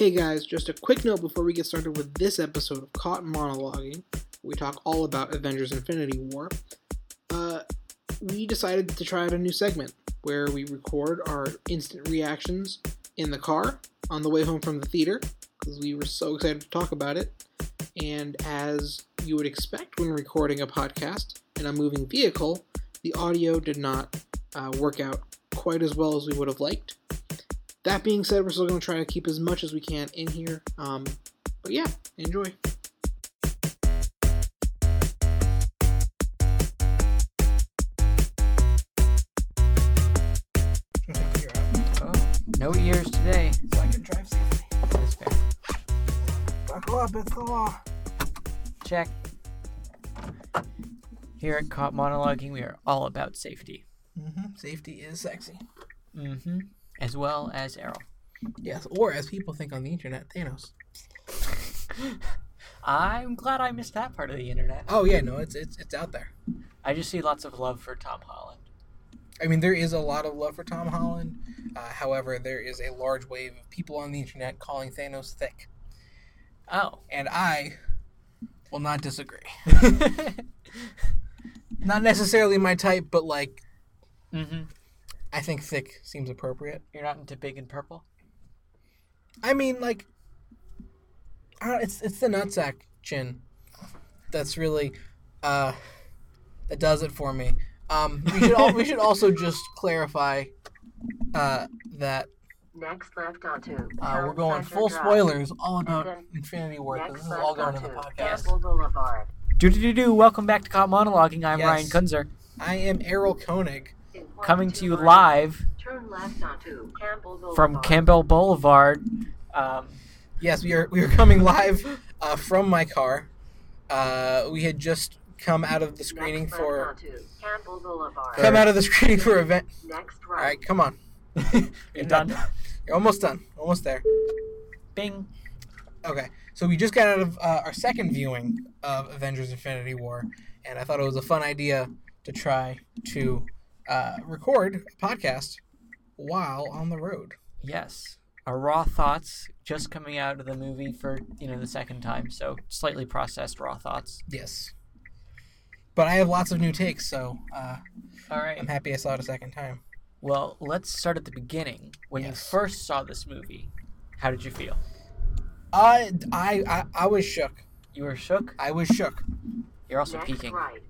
Hey guys, just a quick note before we get started with this episode of Caught Monologuing, we talk all about Avengers Infinity War. We decided to try out a new segment where we record our instant reactions in the car on the way home from the theater, because we were so excited to talk about it. And as you would expect when recording a podcast in a moving vehicle, the audio did not work out quite as well as we would have liked. That being said, we're still going to try to keep as much as we can in here. But yeah, enjoy. No ears today. So I can drive safely. That's fair. Buckle up, it's the law. Check. Here at Caught Monologuing, we are all about safety. Mm-hmm. Safety is sexy. Mm-hmm. As well as Errol. Yes, or as people think on the internet, Thanos. I'm glad I missed that part of the internet. Oh yeah, no, it's out there. I just see lots of love for Tom Holland. I mean, there is a lot of love for Tom Holland. However, there is a large wave of people on the internet calling Thanos thick. Oh. And I will not disagree. Not necessarily my type, but like... Mm-hmm. I think thick seems appropriate. You're not into big and purple? I mean, like, I don't know, it's the nutsack chin that's really that does it for me. We should also just clarify that next left onto we're going full spoilers all about Infinity War, because this is all going in the podcast. Campbell Boulevard. Welcome back to Caught Monologuing. I'm Ryan Kunzer. I am Errol Koenig. Coming to you live from Campbell Boulevard. Yes, we are coming live from my car. We had just come out of the screening for Campbell Boulevard. Come out of the screening for event. Next right. All right, come on. You're done. You're almost done. Almost there. Bing. Okay, so we just got out of our second viewing of Avengers: Infinity War, and I thought it was a fun idea to try to. Record a podcast while on the road. Yes. Our raw thoughts just coming out of the movie for, the second time, so slightly processed raw thoughts. Yes. But I have lots of new takes, so all right. I'm happy I saw it a second time. Well, let's start at the beginning. When you first saw this movie, how did you feel? I was shook. You were shook? I was shook. You're also peeking. Right.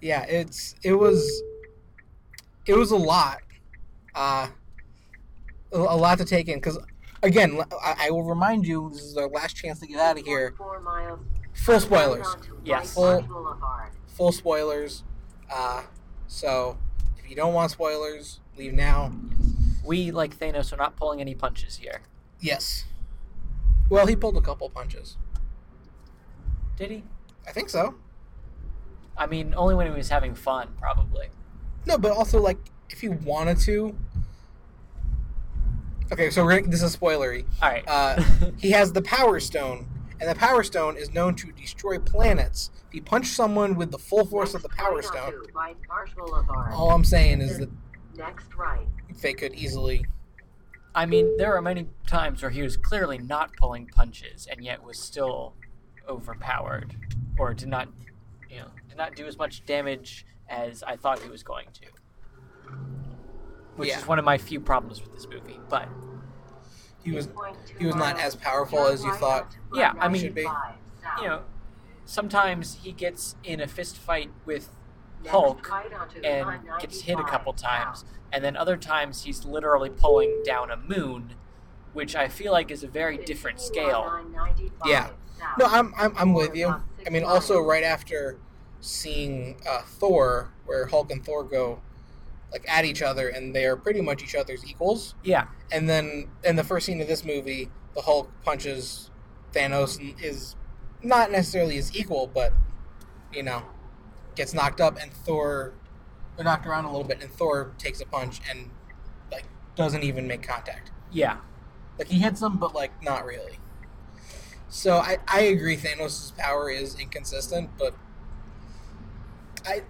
Yeah, it was... It was a lot to take in, because, again, I will remind you, this is our last chance to get out of here. Full spoilers. Yes. Full spoilers. So, if you don't want spoilers, leave now. Yes. We, like Thanos, are not pulling any punches here. Yes. Well, he pulled a couple punches. Did he? I think so. I mean, only when he was having fun, probably. No, but also, like, if you wanted to... Okay, so this is spoilery. All right. He has the Power Stone, and the Power Stone is known to destroy planets. If you punch someone with the full force of the Power Stone... All I'm saying is that... Next right. They could easily... I mean, there are many times where he was clearly not pulling punches, and yet was still overpowered, or did not do as much damage... as I thought he was going to. Which is one of my few problems with this movie, but... He was not as powerful as you thought he should be. Sometimes he gets in a fist fight with Hulk and gets hit a couple times, and then other times he's literally pulling down a moon, which I feel like is a very different scale. Yeah. No, I'm with you. I mean, also right after... seeing Thor, where Hulk and Thor go like at each other, and they are pretty much each other's equals. Yeah. And then in the first scene of this movie, the Hulk punches Thanos and is not necessarily his equal, but gets knocked up, and Thor or knocked around a little bit, and Thor takes a punch and like doesn't even make contact. Yeah. Like he hits him, but like not really. So I agree, Thanos' power is inconsistent, but. I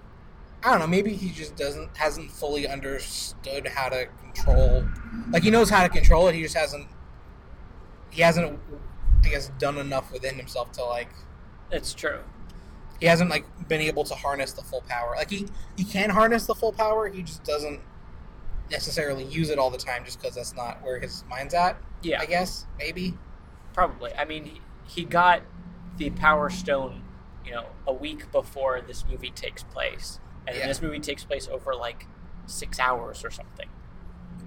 don't know, maybe he just hasn't fully understood how to control... Like, he knows how to control it, he just hasn't he hasn't, I guess, done enough within himself to, like... It's true. He hasn't, like, been able to harness the full power. Like, he can harness the full power, he just doesn't necessarily use it all the time just because that's not where his mind's at. Yeah. I guess, maybe. Probably. I mean, he got the Power Stone, you know, a week before this movie takes place. And yeah. This movie takes place over, like, 6 hours or something.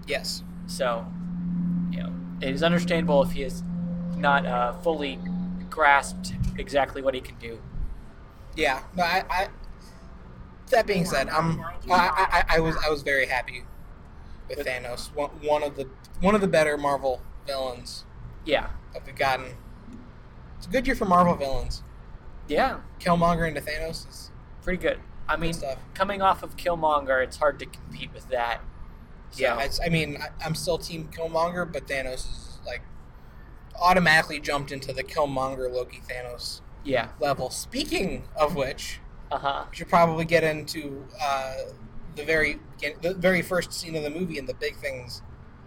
Yes. So, you know, it is understandable if he is not fully grasped exactly what he can do. Yeah. No, I that being said, I was very happy with Thanos, one of the better Marvel villains. Yeah. That we've gotten. It's a good year for Marvel villains. Yeah. Killmonger into Thanos is pretty good. I mean, coming off of Killmonger, it's hard to compete with that. So. Yeah, I mean, I'm still team Killmonger, but Thanos is, like, automatically jumped into the Killmonger, Loki, Thanos level. Speaking of which, we should probably get into the very first scene of the movie and the big things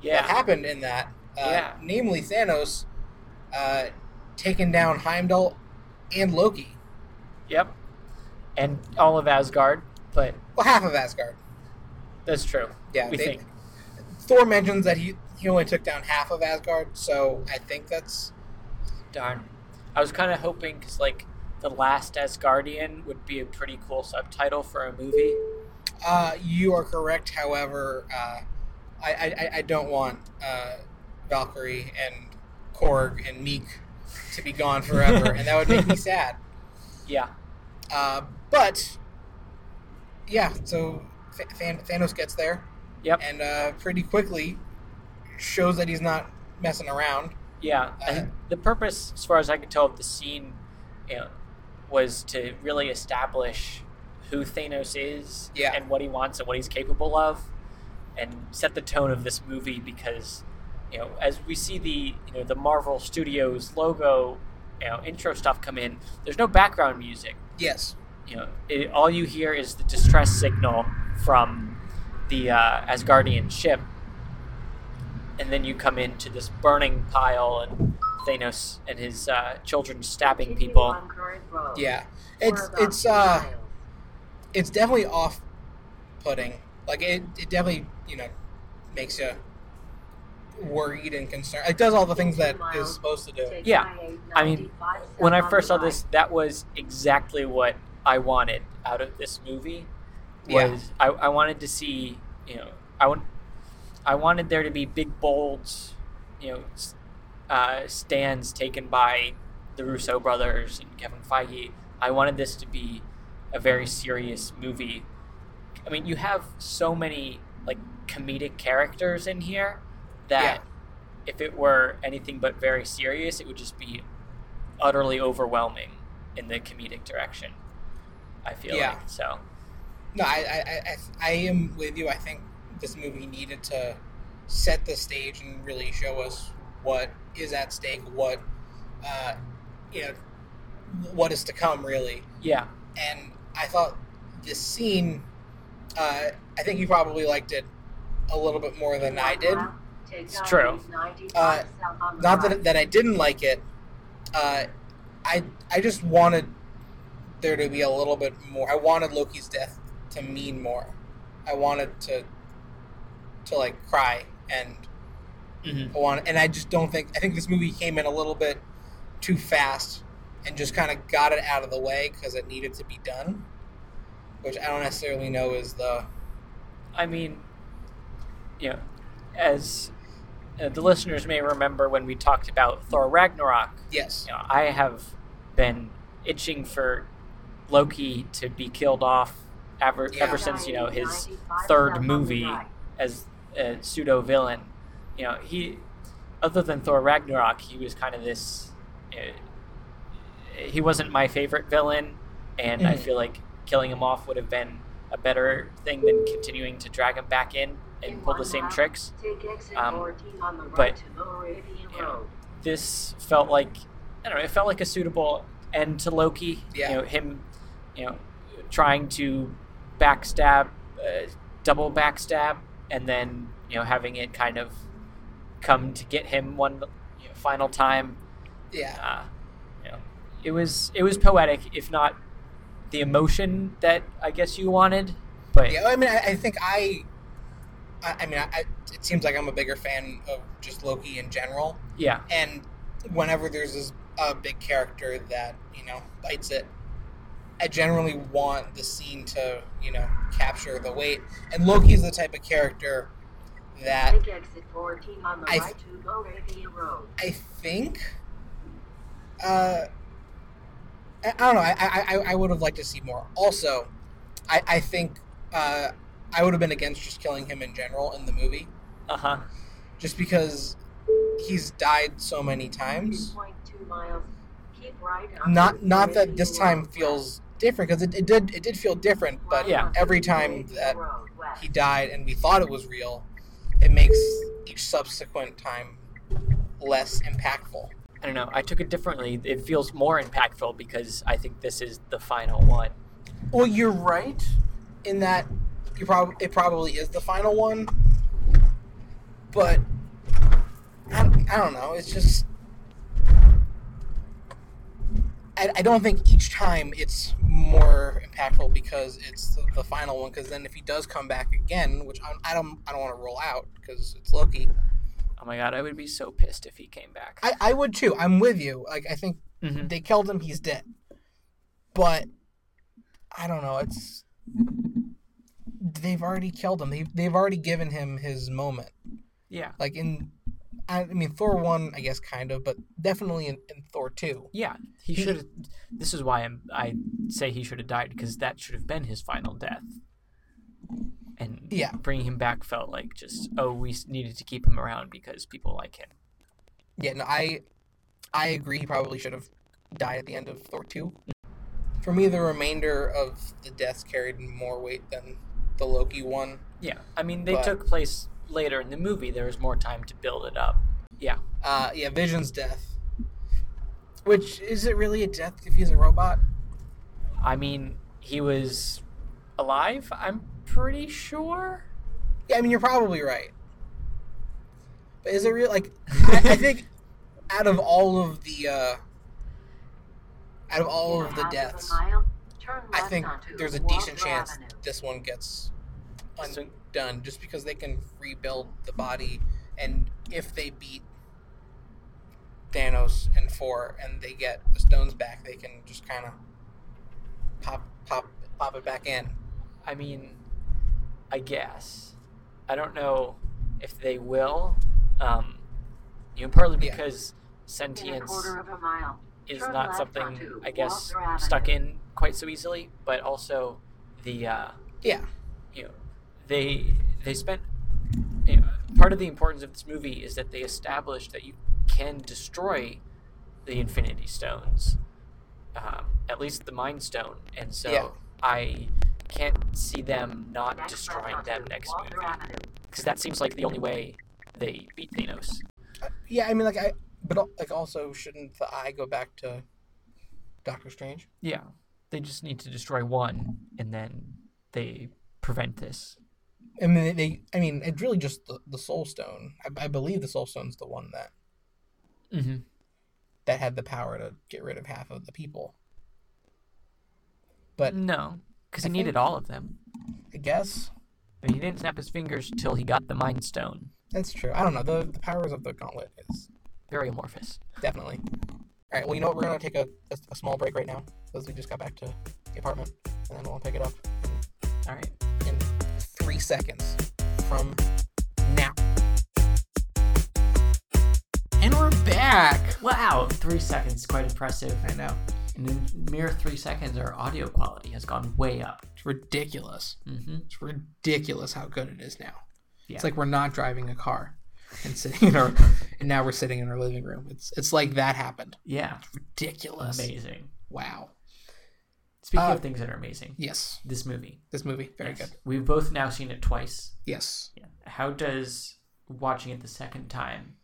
that happened in that. Namely, Thanos taking down Heimdall and Loki. Yep. And all of Asgard, but... Well, half of Asgard. That's true. Yeah, we think. Thor mentions that he only took down half of Asgard, so I think that's... Darn. I was kind of hoping, because, like, The Last Asgardian would be a pretty cool subtitle for a movie. You are correct, however, I don't want Valkyrie and Korg and Meek to be gone forever, and that would make me sad. Yeah. But, yeah, so Thanos gets there. Yep. And pretty quickly shows that he's not messing around. Yeah. The purpose, as far as I can tell, of the scene, you know, was to really establish who Thanos is and what he wants and what he's capable of, and set the tone of this movie because, you know, as we see the Marvel Studios logo, you know, intro stuff come in, there's no background music. Yes. You know, all you hear is the distress signal from the Asgardian ship, and then you come into this burning pile and Thanos and his children stabbing people. Yeah, it's definitely off-putting. Like it definitely, you know, makes you worried and concerned. It does all the things that it's supposed to do. Yeah. I mean, when I first saw this, that was exactly what I wanted out of this movie. Was I wanted to see, you know, I wanted there to be big, bold, you know, stands taken by the Russo brothers and Kevin Feige. I wanted this to be a very serious movie. I mean, you have so many, like, comedic characters in here that if it were anything but very serious, it would just be utterly overwhelming in the comedic direction, I feel like. So, no, I am with you. I think this movie needed to set the stage and really show us what is at stake, what you know, what is to come, really. Yeah. And I thought this scene, I think you probably liked it a little bit more than I did. It's true. Not that I didn't like it. I just wanted there to be a little bit more. I wanted Loki's death to mean more. I wanted to like cry, and I just don't think. I think this movie came in a little bit too fast and just kind of got it out of the way because it needed to be done, which I don't necessarily know is the. I mean, yeah. As the listeners may remember when we talked about Thor Ragnarok, yes, you know, I have been itching for Loki to be killed off ever since, you know, his third movie as a pseudo villain. You know, he, other than Thor Ragnarok, he was kind of this. He wasn't my favorite villain, and I feel like killing him off would have been a better thing than continuing to drag him back in and pull the same tricks. But you know, this felt like, I don't know, it felt like a suitable end to Loki. Yeah. You know, him, you know, trying to backstab, double backstab, and then, you know, having it kind of come to get him one, you know, final time. Yeah. You know, it was poetic, if not the emotion that I guess you wanted. But yeah, I mean, I think it seems like I'm a bigger fan of just Loki in general. Yeah. And whenever there's this big character that, you know, bites it, I generally want the scene to, you know, capture the weight. And Loki's the type of character that I would have liked to see more. Also, I think I would have been against just killing him in general in the movie. Uh-huh. Just because he's died so many times. Not that this time feels different, because it did feel different, but yeah. Every time that he died and we thought it was real, it makes each subsequent time less impactful. I don't know. I took it differently. It feels more impactful because I think this is the final one. Well, you're right in that it probably is the final one, but I don't know. It's just I don't think each time it's more impactful because it's the final one. Because then if he does come back again, which I don't want to roll out because it's Loki. Oh my god, I would be so pissed if he came back. I would too. I'm with you. Like, I think they killed him. He's dead. But I don't know. It's they've already killed him. They've already given him his moment. Yeah. Like in. I mean, Thor 1, I guess, kind of, but definitely in Thor 2. Yeah, he should have... This is why I say he should have died, because that should have been his final death. And yeah. Bringing him back felt like just, we needed to keep him around because people like him. Yeah, no, I agree. He probably should have died at the end of Thor 2. For me, the remainder of the deaths carried more weight than the Loki one. Yeah, I mean, they took place... Later in the movie, there was more time to build it up. Yeah. Vision's death. Which, is it really a death if he's a robot? I mean, he was alive, I'm pretty sure. Yeah, I mean, you're probably right. But is it real? Like, I think out of all of the, deaths, I think there's a decent chance this one gets done, just because they can rebuild the body, and if they beat Thanos in 4 and they get the stones back, they can just kind of pop it back in. I mean, I guess. I don't know if they will. Partly because sentience is not something, I guess, stuck in quite so easily, but also the They spent... part of the importance of this movie is that they established that you can destroy the Infinity Stones, at least the Mind Stone, and so I can't see them not destroying them next movie, because that seems like the only way they beat Thanos. Also, shouldn't the Eye go back to Doctor Strange? Yeah, they just need to destroy one, and then they prevent this. I mean, it's really just the Soul Stone. I believe the Soul Stone's the one that that had the power to get rid of half of the people. But no, because he needed all of them. I guess. I mean, he didn't snap his fingers till he got the Mind Stone. That's true. I don't know. The powers of the gauntlet is very amorphous. Definitely. All right. Well, you know what? We're gonna take a small break right now, because we just got back to the apartment, and then we'll pick it up. All right. In 3 seconds from now. And we're back! Wow, 3 seconds, quite impressive. I know. And in mere 3 seconds, our audio quality has gone way up. It's ridiculous. Mm-hmm. It's ridiculous how good it is now. Yeah. It's like we're not driving a car and sitting and now we're sitting in our living room. It's like that happened. Yeah. It's ridiculous. Amazing. Wow. Speaking of things that are amazing. Yes. This movie. Very good. We've both now seen it twice. Yes. Yeah. How does watching it the second time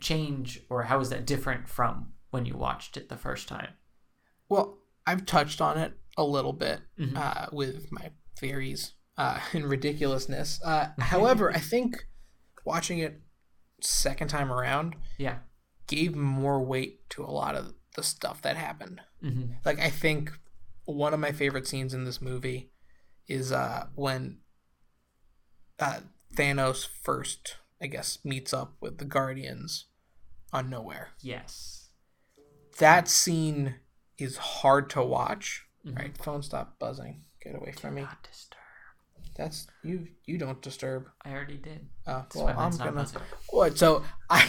change, or how is that different from when you watched it the first time? Well, I've touched on it a little bit with my theories and ridiculousness. However, I think watching it second time around gave more weight to a lot of the stuff that happened. Mm-hmm. Like, I think one of my favorite scenes in this movie is when Thanos first, I guess, meets up with the Guardians on Nowhere. Yes. That scene is hard to watch. Mm-hmm. Right, phone, stop buzzing. Get away from me. Do not disturb. That's you. You don't disturb. I already did. Well, I'm gonna. What? So I.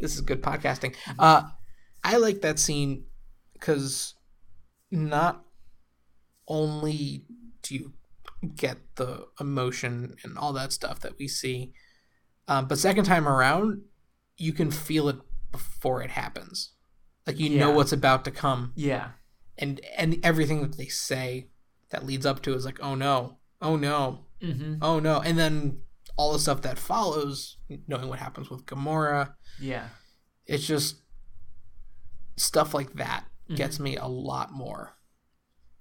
This is good podcasting. I like that scene because not only do you get the emotion and all that stuff that we see, but second time around, you can feel it before it happens. Like you know what's about to come. Yeah. And everything that they say that leads up to is like, oh no, mm-hmm. oh no. And then all the stuff that follows, knowing what happens with Gamora. Yeah. It's just stuff like that mm-hmm. gets me a lot more.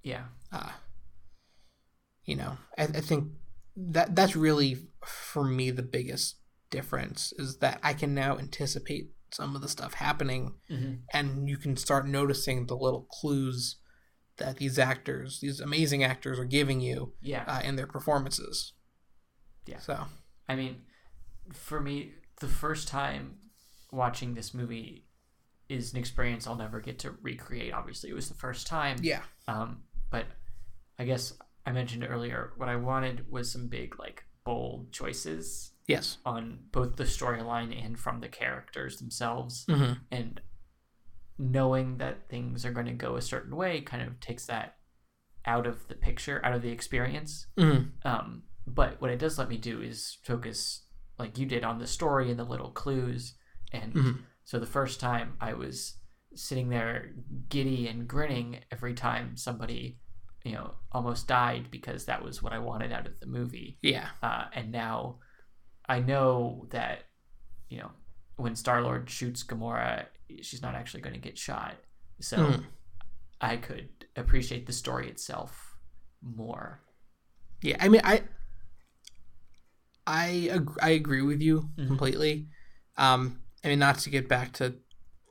Yeah. I think that's really, for me, the biggest difference is that I can now anticipate some of the stuff happening mm-hmm. and you can start noticing the little clues that these amazing actors are giving you in their performances. Yeah. So, I mean, for me, the first time watching this movie is an experience I'll never get to recreate. Obviously it was the first time. Yeah. But I guess I mentioned earlier, what I wanted was some big, like, bold choices. Yes. On both the storyline and from the characters themselves. Mm-hmm. And knowing that things are going to go a certain way kind of takes that out of the picture, out of the experience. Mm-hmm. But what it does let me do is focus, like you did, on the story and the little clues. And mm-hmm. so the first time I was sitting there giddy and grinning every time somebody, almost died, because that was what I wanted out of the movie. Yeah. And now I know that, when Star-Lord shoots Gamora, she's not actually going to get shot. So I could appreciate the story itself more. Yeah, I mean, I agree with you mm-hmm. completely. I mean, not to get back to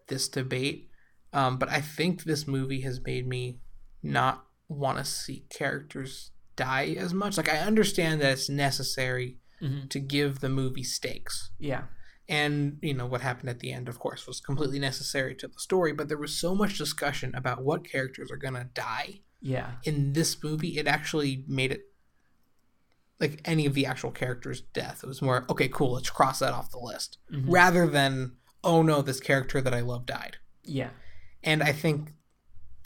this debate, but I think this movie has made me not want to see characters die as much. Like, I understand that it's necessary mm-hmm. to give the movie stakes. Yeah. And, what happened at the end, of course, was completely necessary to the story, but there was so much discussion about what characters are going to die. Yeah. In this movie, it actually made it, like, any of the actual characters' death. It was more, okay, cool, let's cross that off the list. Mm-hmm. Rather than, oh, no, this character that I love died. Yeah. And I think,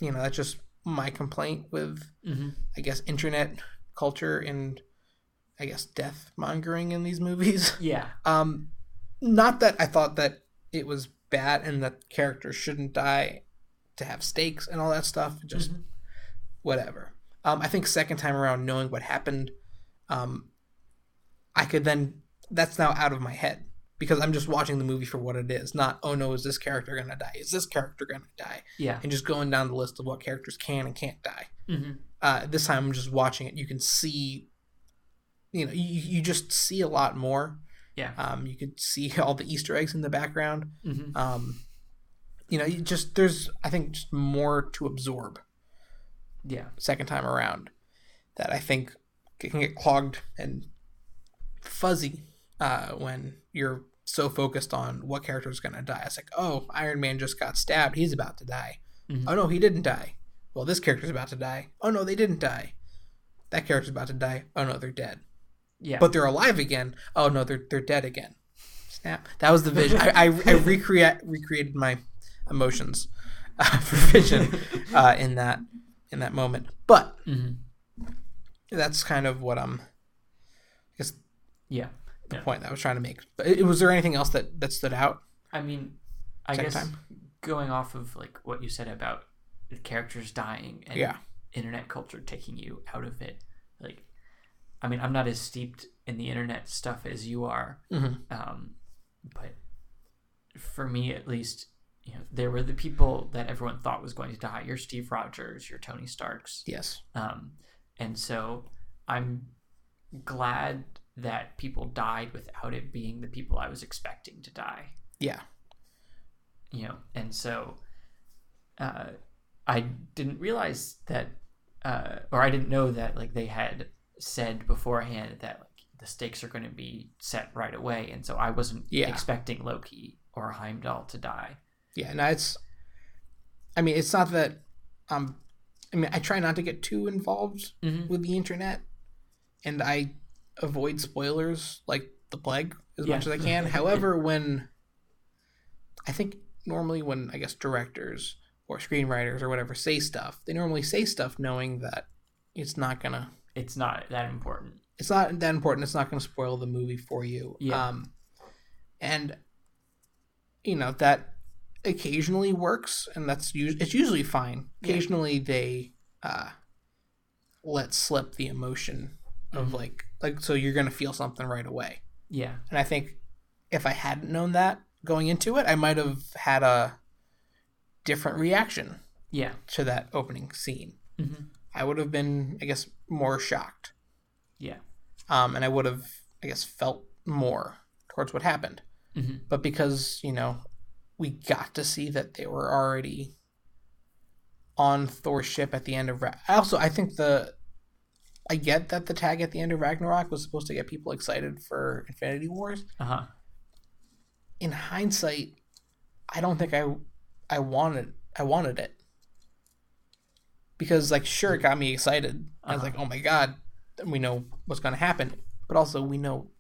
that's just my complaint with, mm-hmm. I guess, internet culture and, I guess, death mongering in these movies. Yeah. Not that I thought that it was bad and that characters shouldn't die to have stakes and all that stuff. Just mm-hmm. whatever. I think second time around, knowing what happened, I could then, that's now out of my head, because I'm just watching the movie for what it is. Not, oh no, is this character going to die? Is this character going to die? Yeah. And just going down the list of what characters can and can't die. Mm-hmm. This time I'm just watching it. You can see, you just see a lot more. Yeah. You could see all the Easter eggs in the background. Mm-hmm. There's, I think, just more to absorb. Yeah. Second time around, that I think can get clogged and fuzzy when you're so focused on what character is going to die. It's like, oh, Iron Man just got stabbed. He's about to die. Mm-hmm. Oh, no, he didn't die. Well, this character's about to die. Oh, no, they didn't die. That character's about to die. Oh, no, they're dead. Yeah. But they're alive again. Oh no, they're dead again. Snap. That was the vision. I recreated my emotions for vision in that moment. But mm-hmm. that's kind of what the point that I was trying to make. But was there anything else that stood out? I mean, going off of like what you said about the characters dying and internet culture taking you out of it, like, I mean, I'm not as steeped in the internet stuff as you are, mm-hmm. But for me, at least, there were the people that everyone thought was going to die. Your Steve Rogers, your Tony Starks. Yes. And so I'm glad that people died without it being the people I was expecting to die. Yeah. you know, and so I didn't realize that, or I didn't know that, like, they had said beforehand that, like, the stakes are going to be set right away, and so I wasn't expecting Loki or Heimdall to die. Yeah, no, it's, I mean, it's not that, I mean, I try not to get too involved with the internet, and I avoid spoilers like the plague as much as I can. However, when, I think normally when, I guess, directors or screenwriters or whatever say stuff, they normally say stuff knowing that it's not going to... It's not that important. It's not that important. It's not going to spoil the movie for you. Yeah. And, you know, that occasionally works, and that's it's usually fine. Occasionally they let slip the emotion of, like, so you're going to feel something right away. Yeah. And I think if I hadn't known that going into it, I might have had a different reaction to that opening scene. Mm-hmm. I would have been, I guess, more shocked. Yeah. And I would have, I guess, felt more towards what happened. Mm-hmm. But because, you know, we got to see that they were already on Thor's ship at the end of... Also, I think I get that the tag at the end of Ragnarok was supposed to get people excited for Infinity Wars. Uh-huh. In hindsight, I don't think I wanted it. Because, like, sure, it got me excited. I was like, oh my god, we know what's going to happen. But also, we know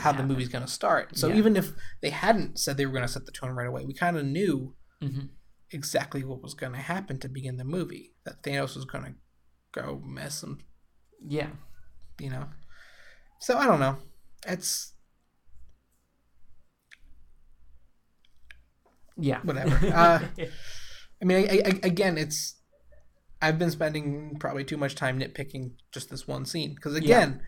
how the movie's going to start. So even if they hadn't said they were going to set the tone right away, we kind of knew exactly what was going to happen to begin the movie. That Thanos was going to go mess them. Yeah. You know? So, I don't know. It's... Yeah. Whatever. I mean, again, it's... I've been spending probably too much time nitpicking just this one scene. Because, again,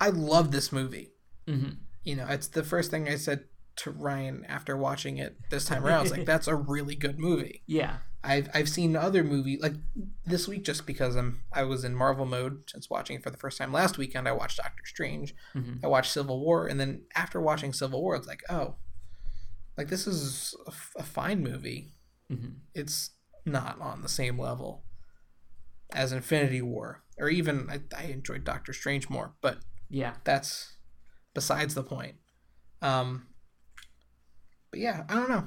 I love this movie. Mm-hmm. You know, it's the first thing I said to Ryan after watching it this time around. I was like, that's a really good movie. Yeah. I've seen other movies. Like, this week, just because I was in Marvel mode since watching it for the first time last weekend, I watched Doctor Strange. Mm-hmm. I watched Civil War. And then after watching Civil War, it's like, oh, like, this is a fine movie. Mm-hmm. It's... not on the same level as Infinity War, or even I enjoyed Doctor Strange more, but that's besides the point. But I don't know.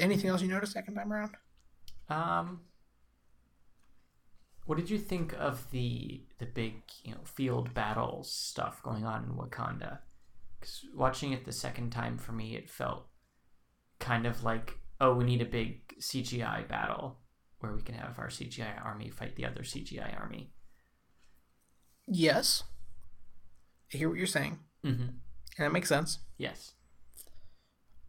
Anything else you noticed second time around? What did you think of the big, you know, field battles stuff going on in Wakanda? Because watching it the second time for me, it felt kind of like, oh, we need a big CGI battle where we can have our CGI army fight the other CGI army. Yes. I hear what you're saying. Mm-hmm. And that makes sense. Yes.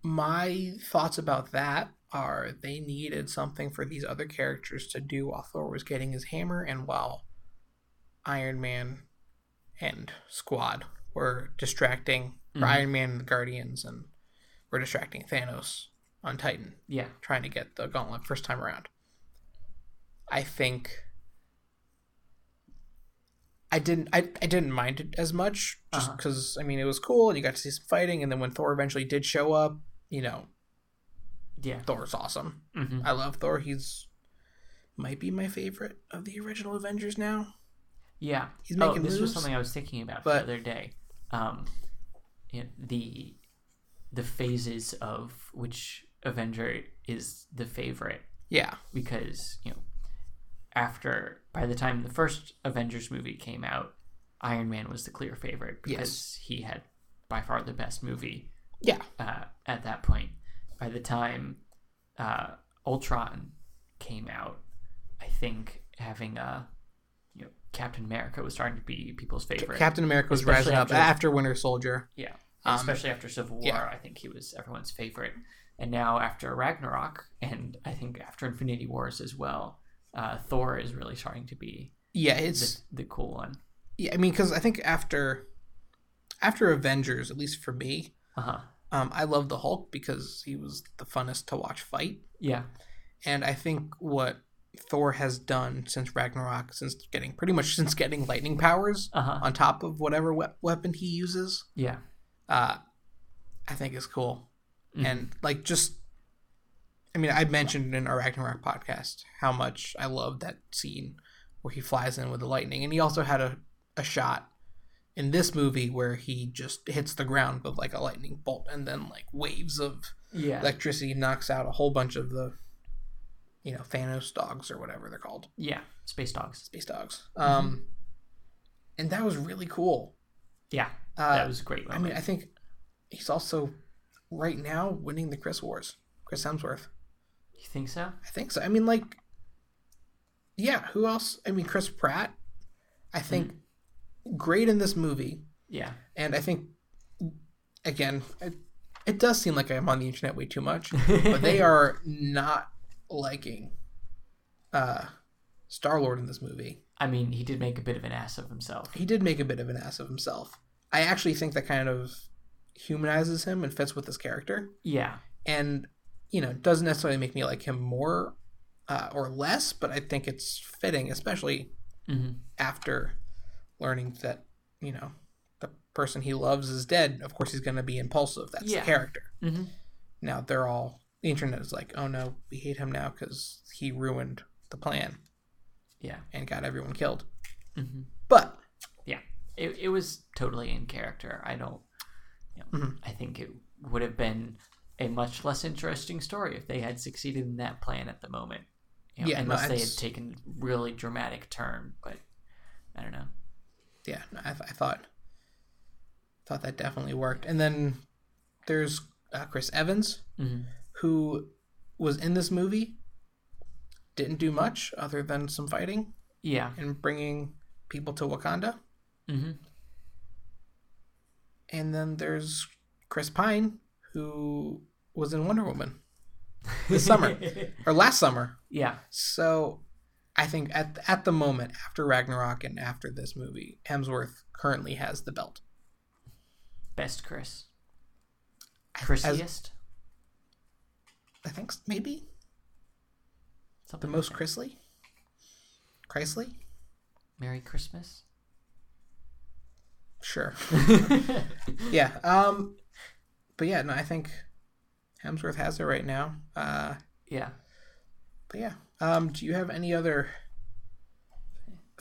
My thoughts about that are they needed something for these other characters to do while Thor was getting his hammer and while Iron Man and squad were distracting, or Iron Man and the Guardians and were distracting Thanos on Titan. Yeah. Trying to get the gauntlet first time around. I think I didn't mind it as much just because, I mean, it was cool and you got to see some fighting, and then when Thor eventually did show up, you know, Thor's awesome. Mm-hmm. I love Thor. He's might be my favorite of the original Avengers now. Yeah. He's making moves. This was something I was thinking about the other day. You know, the phases of which Avenger is the favorite. Yeah. Because, you know, by the time the first Avengers movie came out, Iron Man was the clear favorite because he had by far the best movie. Yeah. At that point. By the time Ultron came out, I think having you know, Captain America was starting to be people's favorite. Captain America was rising up after Winter Soldier. Yeah. Especially after Civil War, I think he was everyone's favorite. And now after Ragnarok, and I think after Infinity Wars as well, Thor is really starting to be it's the cool one. Yeah, I mean, because I think after Avengers, at least for me, I love the Hulk because he was the funnest to watch fight. Yeah. And I think what Thor has done since Ragnarok, since getting lightning powers on top of whatever weapon he uses. Yeah. I think is cool. Mm-hmm. And like just I mean, I mentioned in our Ragnarok podcast how much I loved that scene where he flies in with the lightning. And he also had a shot in this movie where he just hits the ground with like a lightning bolt, and then like waves of electricity knocks out a whole bunch of the, you know, Thanos dogs or whatever they're called. Yeah, space dogs. Space dogs. Mm-hmm. And that was really cool. Yeah, that was a great moment. I mean, I think he's also right now winning the Chris Wars. Chris Hemsworth. You think so? I think so. I mean, like, yeah, who else? I mean, Chris Pratt, I think, great in this movie. Yeah. And I think, again, it does seem like I'm on the internet way too much, but they are not liking Star-Lord in this movie. I mean, he did make a bit of an ass of himself. I actually think that kind of humanizes him and fits with his character. Yeah. And, you know, doesn't necessarily make me like him more or less, but I think it's fitting, especially after learning that, you know, the person he loves is dead. Of course, he's going to be impulsive. That's the character. Mm-hmm. Now they're all, the internet is like, oh no, we hate him now because he ruined the plan. Yeah. And got everyone killed. Mm-hmm. But. Yeah. It was totally in character. I don't, you know, I think it would have been a much less interesting story if they had succeeded in that plan at the moment. You know, yeah, unless they had taken a really dramatic turn, but I don't know. Yeah, no, I thought that definitely worked. And then there's Chris Evans, who was in this movie, didn't do much other than some fighting. Yeah, and bringing people to Wakanda. Mm-hmm. And then there's Chris Pine, who was in Wonder Woman this summer or last summer. Yeah. So I think at the moment, after Ragnarok and after this movie, Hemsworth currently has the belt. Best Chris. Chrisiest? I think maybe. Something the most like Chrisley? Chrisley? Merry Christmas? Sure. Yeah. But yeah, no, I think Hemsworth has it right now. Yeah. But yeah. Do you have any other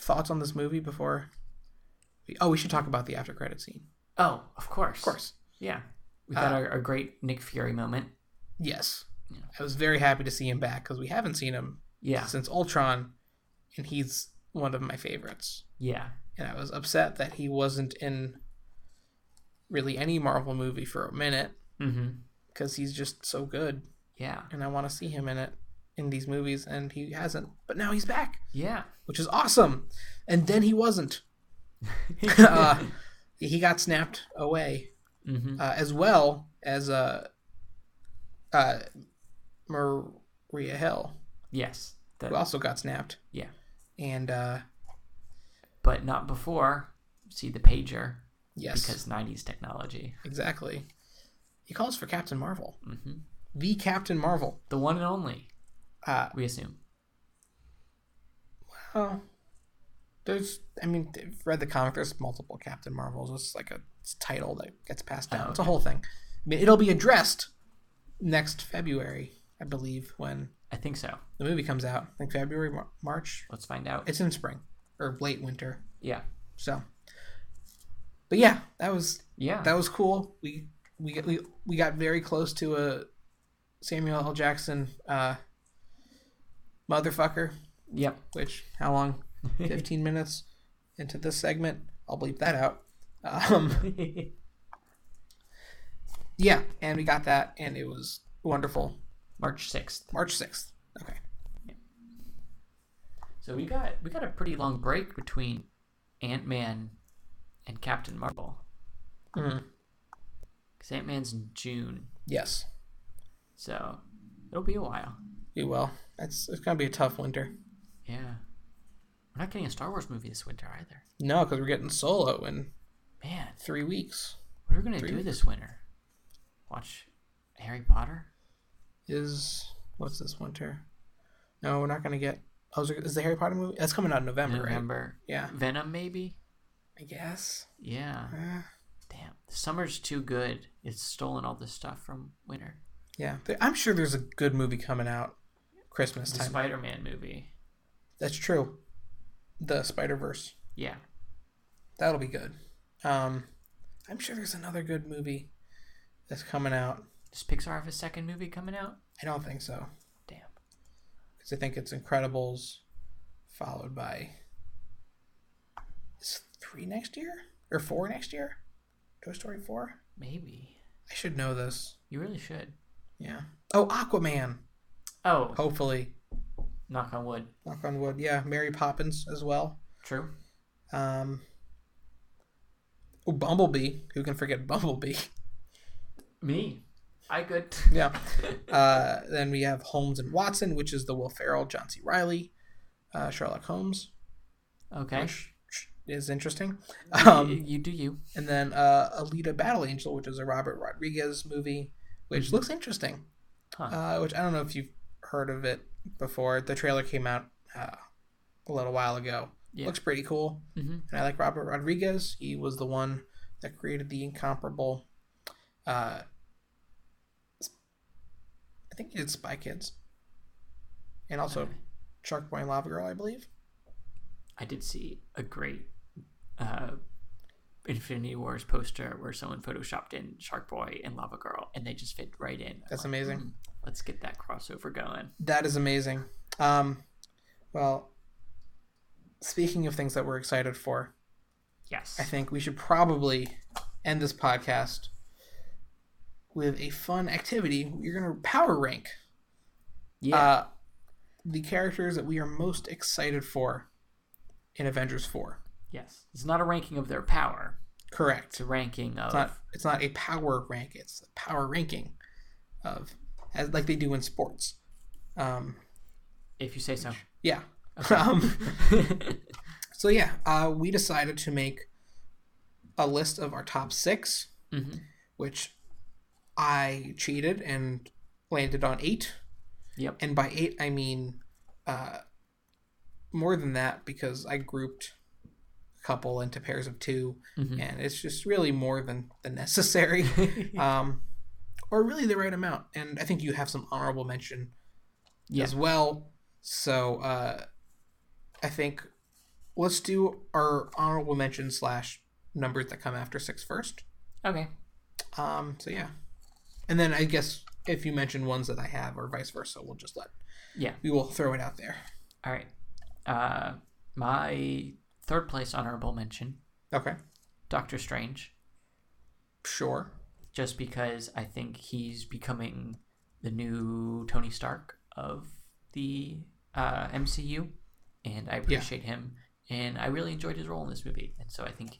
thoughts on this movie before? We should talk about the after credit scene. Oh, of course. Of course. Yeah. We got our great Nick Fury moment. Yes. Yeah. I was very happy to see him back because we haven't seen him since Ultron, and he's one of my favorites. Yeah. And I was upset that he wasn't in really any Marvel movie for a minute because he's just so good. Yeah. And I want to see him in these movies, and he hasn't. But now he's back. Yeah. Which is awesome. And then he wasn't. He got snapped away as well as Maria Hill. Yes. Who also got snapped. Yeah. And... but not before, see the pager. Yes. Because 90s technology. Exactly. He calls for Captain Marvel. Mm-hmm. The Captain Marvel. The one and only, we assume. Well, I've read the comic. There's multiple Captain Marvels. It's like it's a title that gets passed down. Oh, okay. It's a whole thing. I mean, it'll be addressed next February, I believe, when... I think so. The movie comes out. I think February, March. Let's find out. It's in spring. Or late winter. Yeah. So, but yeah, that was cool. We got very close to a Samuel L. Jackson motherfucker. Yep. Which, how long? 15 minutes into this segment. I'll bleep that out. Yeah, and we got that, and it was wonderful. March 6th. Okay. So we got a pretty long break between Ant-Man and Captain Marvel. Mm-hmm. Because Ant-Man's in June. Yes. So it'll be a while. It will. It's going to be a tough winter. Yeah. We're not getting a Star Wars movie this winter either. No, because we're getting Solo in 3 weeks. What are we going to do this winter? Watch Harry Potter? What's this winter? No, we're not going to get... Oh, is the Harry Potter movie? That's coming out in November, right? Yeah. Venom, maybe? I guess. Yeah. Damn. Summer's too good. It's stolen all this stuff from winter. Yeah, I'm sure there's a good movie coming out Christmas time. The Spider-Man movie. That's true. The Spider-Verse. Yeah. That'll be good. I'm sure there's another good movie that's coming out. Does Pixar have a second movie coming out? I don't think so. Damn. Because I think it's Incredibles followed by... Is 3 next year? Or 4 next year? Toy Story 4? Maybe. I should know this. You really should. Yeah. Oh, Aquaman. Oh. Hopefully. Knock on wood. Knock on wood, yeah. Mary Poppins as well. True. Oh, Bumblebee. Who can forget Bumblebee? Me. I could. Yeah. Then we have Holmes and Watson, which is the Will Ferrell, John C. Reilly, Sherlock Holmes. Okay. Which is interesting. You do you. And then Alita Battle Angel, which is a Robert Rodriguez movie, which looks interesting. Huh. Which I don't know if you've heard of it before. The trailer came out a little while ago. Yeah. Looks pretty cool. Mm-hmm. And I like Robert Rodriguez. He was the one that created the incomparable... I think he did Spy Kids. And also Sharkboy and Lava Girl, I believe. I did see a great Infinity Wars poster where someone photoshopped in Sharkboy and Lava Girl, and they just fit right in. That's like, amazing. Let's get that crossover going. That is amazing. Well, speaking of things that we're excited for, yes, I think we should probably end this podcast with a fun activity. You're going to power rank the characters that we are most excited for in Avengers 4. Yes. It's not a ranking of their power. Correct. It's a ranking of... It's not a power rank. It's a power ranking of... as like they do in sports. If you say so. Yeah. Okay. So yeah, we decided to make a list of our top 6, which... I cheated and landed on 8. Yep. And by 8, I mean more than that, because I grouped a couple into pairs of 2, and it's just really more than the necessary, or really the right amount. And I think you have some honorable mention as well. So I think let's do our honorable mention / numbers that come after 6 first. Okay. So yeah. And then I guess if you mention ones that I have or vice versa, we'll just we will throw it out there. All right. My third place honorable mention. Okay. Doctor Strange. Sure. Just because I think he's becoming the new Tony Stark of the MCU, and I appreciate him, and I really enjoyed his role in this movie, and so I think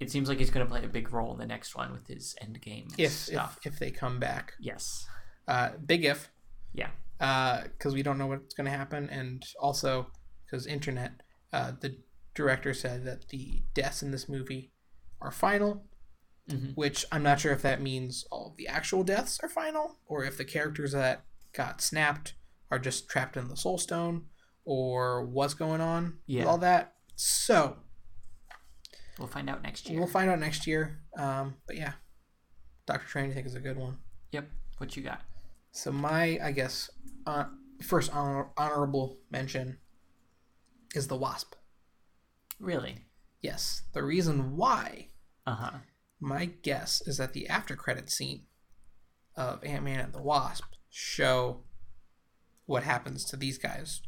it seems like he's going to play a big role in the next one with his endgame stuff. If they come back. Yes. Big if. Yeah. Because we don't know what's going to happen. And also, because internet, the director said that the deaths in this movie are final, which I'm not sure if that means all of the actual deaths are final, or if the characters that got snapped are just trapped in the Soul Stone, or what's going on with all that. So... we'll find out next year. But yeah, Dr. Strange I think is a good one. Yep. What you got? So my, I guess, first honorable mention is the Wasp. Really? Yes. The reason why, my guess is that the after credit scene of Ant-Man and the Wasp show what happens to these guys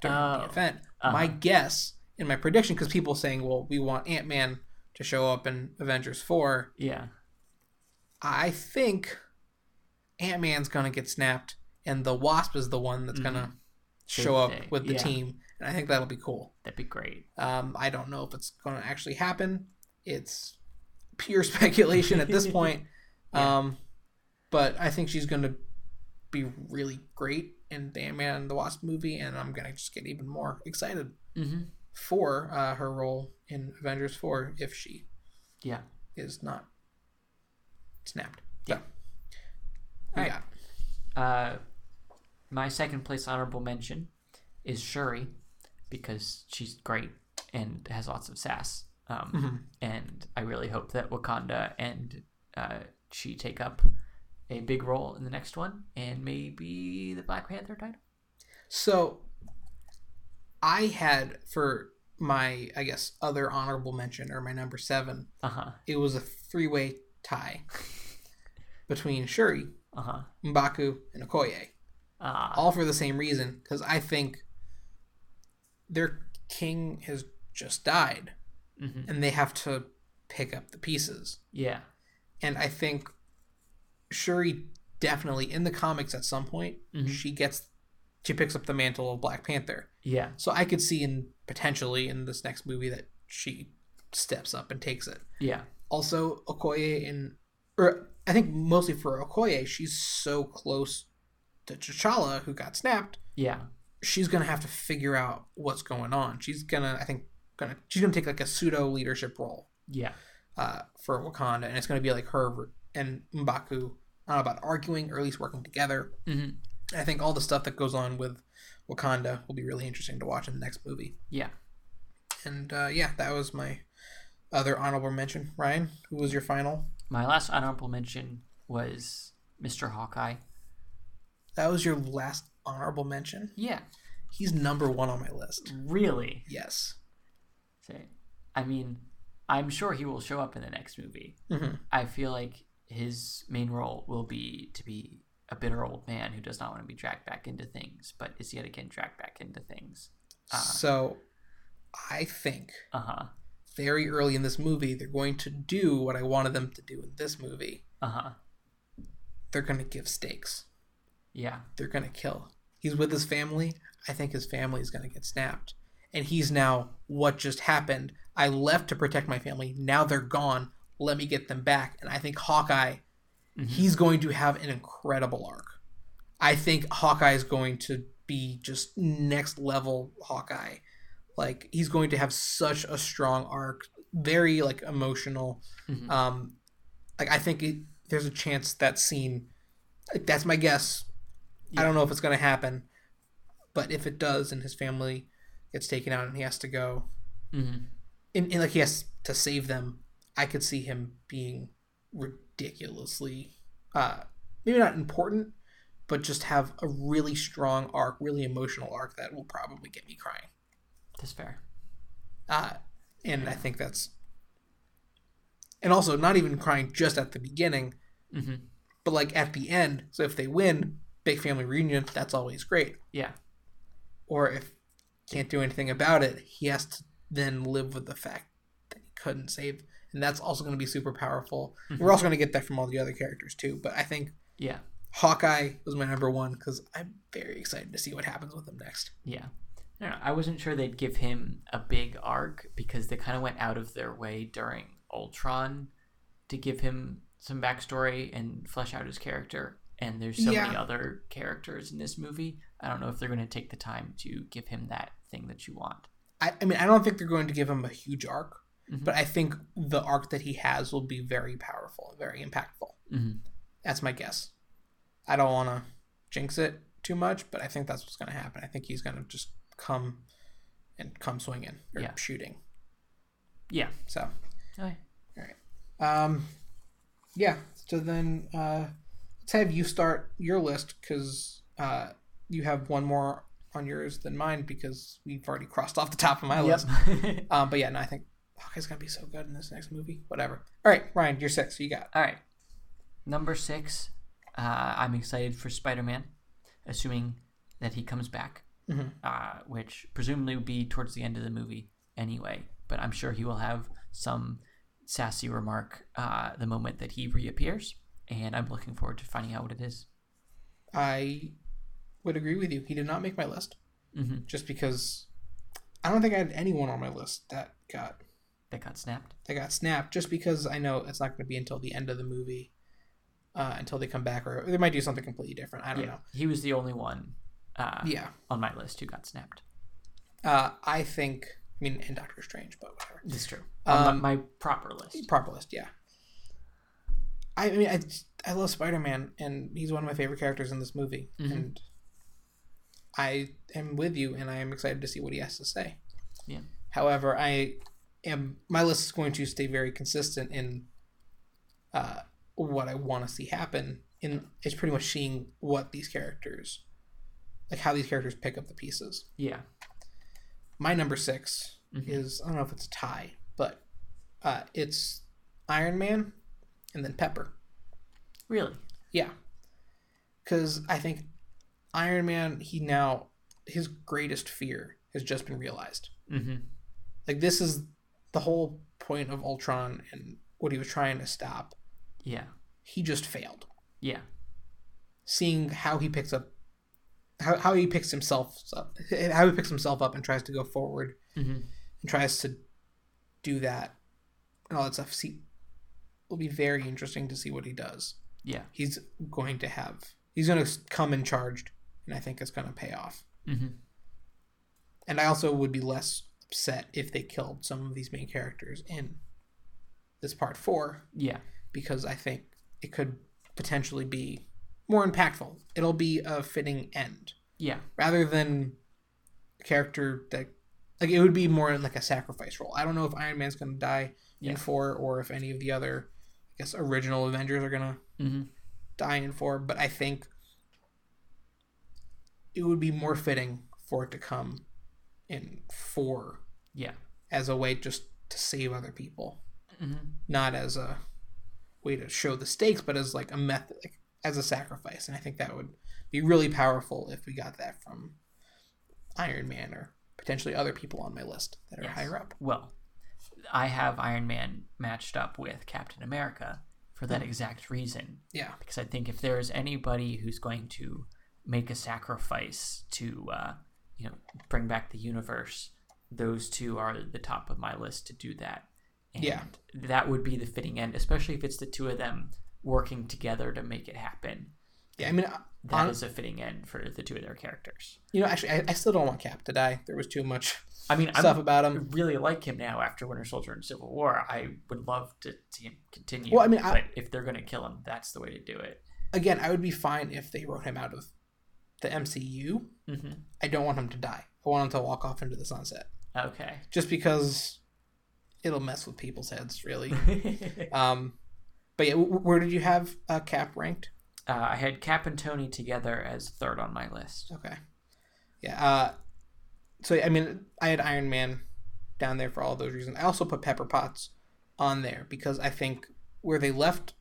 during the event. My guess in my prediction, because people saying, well, we want Ant-Man to show up in Avengers 4. Yeah. I think Ant-Man's going to get snapped, and the Wasp is the one that's going to show up with the team. And I think that'll be cool. That'd be great. I don't know if it's going to actually happen. It's pure speculation at this point. But I think she's going to be really great in the Ant-Man and the Wasp movie, and I'm going to just get even more excited. For her role in Avengers 4 if she is not snapped. Yeah. So, all right. My second place honorable mention is Shuri, because she's great and has lots of sass. And I really hope that Wakanda and she take up a big role in the next one, and maybe the Black Panther title. So I had for my, I guess, other honorable mention, or my number 7, it was a three-way tie between Shuri, M'Baku, and Okoye. All for the same reason, because I think their king has just died, and they have to pick up the pieces. Yeah. And I think Shuri definitely, in the comics at some point, she picks up the mantle of Black Panther. Yeah. So I could see potentially in this next movie that she steps up and takes it. Yeah. Also, Okoye I think mostly for Okoye, she's so close to T'Challa, who got snapped. Yeah. She's going to have to figure out what's going on. She's going to, she's going to take like a pseudo leadership role. Yeah. For Wakanda, and it's going to be like her and M'Baku, I don't know about arguing, or at least working together. I think all the stuff that goes on with Wakanda will be really interesting to watch in the next movie. Yeah. And that was my other honorable mention. Ryan, who was your final? My last honorable mention was Mr. Hawkeye. That was your last honorable mention? Yeah. He's number 1 on my list. Really? Yes. I mean, I'm sure he will show up in the next movie. I feel like his main role will be to be a bitter old man who does not want to be dragged back into things, but is yet again dragged back into things. So I think very early in this movie, they're going to do what I wanted them to do in this movie. They're going to give stakes. Yeah. They're going to kill. He's with his family. I think his family is going to get snapped. And he's now, what just happened? I left to protect my family. Now they're gone. Let me get them back. And I think Hawkeye, he's going to have an incredible arc. I think Hawkeye is going to be just next level Hawkeye. Like, he's going to have such a strong arc, very like emotional. I think there's a chance that scene, that's my guess. Yeah. I don't know if it's going to happen, but if it does, and his family gets taken out and he has to go and like he has to save them, I could see him being ridiculously maybe not important, but just have a really strong arc, really emotional arc that will probably get me crying. That's fair. I think that's, and also not even crying just at the beginning, but like at the end. So if they win, big family reunion, that's always great. Yeah. Or if can't do anything about it, he has to then live with the fact that he couldn't save, and that's also going to be super powerful. We're also going to get that from all the other characters too, but I think Hawkeye was my number 1, because I'm very excited to see what happens with him next. I wasn't sure they'd give him a big arc, because they kind of went out of their way during Ultron to give him some backstory and flesh out his character, and there's so many other characters in this movie. I don't know if they're going to take the time to give him that thing that you want. I mean, I don't think they're going to give him a huge arc, but I think the arc that he has will be very powerful and very impactful. That's my guess. I don't want to jinx it too much, but I think that's what's going to happen. I think he's going to just come swinging or shooting. Yeah. So. Okay. All right. So then let's have you start your list, because you have one more on yours than mine, because we've already crossed off the top of my list. I think Hawkeye's gonna be so good in this next movie. Whatever. All right, Ryan, you're 6. You got it. All right, number 6. I'm excited for Spider-Man, assuming that he comes back, which presumably would be towards the end of the movie anyway. But I'm sure he will have some sassy remark the moment that he reappears, and I'm looking forward to finding out what it is. I would agree with you. He did not make my list, just because I don't think I had anyone on my list that got snapped, just because I know it's not going to be until the end of the movie, until they come back, or they might do something completely different. I don't know. He was the only one on my list who got snapped. And Doctor Strange, but whatever. That's true. My proper list. Yeah. I love Spider-Man, and he's one of my favorite characters in this movie, and I am with you, and I am excited to see what he has to say. Yeah. However, my list is going to stay very consistent in what I want to see happen, and it's pretty much seeing what these characters, like how these characters pick up the pieces. Yeah. My number 6 is, I don't know if it's a tie, but it's Iron Man and then Pepper. Really? Yeah. Because I think Iron Man, his greatest fear has just been realized. Mm-hmm. Like, this is the whole point of Ultron and what he was trying to stop. Yeah. He just failed. Yeah. Seeing how he picks up, how he picks himself up, and tries to go forward and tries to do that and all that stuff. See, it'll be very interesting to see what he does. Yeah. He's going to come in charged, and I think it's going to pay off. Mm-hmm. And I also would be less upset if they killed some of these main characters in this part 4. Yeah. Because I think it could potentially be more impactful. It'll be a fitting end. Yeah. Rather than a character that, like, it would be more like a sacrifice role. I don't know if Iron Man's going to die in 4 or if any of the other, I guess, original Avengers are going to die in 4, but I think it would be more fitting for it to come in 4 as a way just to save other people, not as a way to show the stakes, but as like a method, like as a sacrifice. And I think that would be really powerful if we got that from Iron Man or potentially other people on my list that are higher up. Well, I have Iron Man matched up with Captain America for that exact reason. Yeah. Because I think if there is anybody who's going to make a sacrifice to bring back the universe, those two are the top of my list to do that. And that would be the fitting end, especially if it's the two of them working together to make it happen. Yeah, I mean, that is a fitting end for the two of their characters. You know, actually, I still don't want Cap to die. There was too much stuff about him. I really like him now after Winter Soldier and Civil War. I would love to see him continue. Well, I mean, but if they're going to kill him, that's the way to do it. Again, I would be fine if they wrote him out of the MCU. Mm-hmm. I don't want him to die. I want him to walk off into the sunset. Okay. Just because it'll mess with people's heads, really. But yeah, where did you have Cap ranked? I had Cap and Tony together as third on my list. Okay. Yeah. So, I mean, I had Iron Man down there for all those reasons. I also put Pepper Potts on there because I think where they left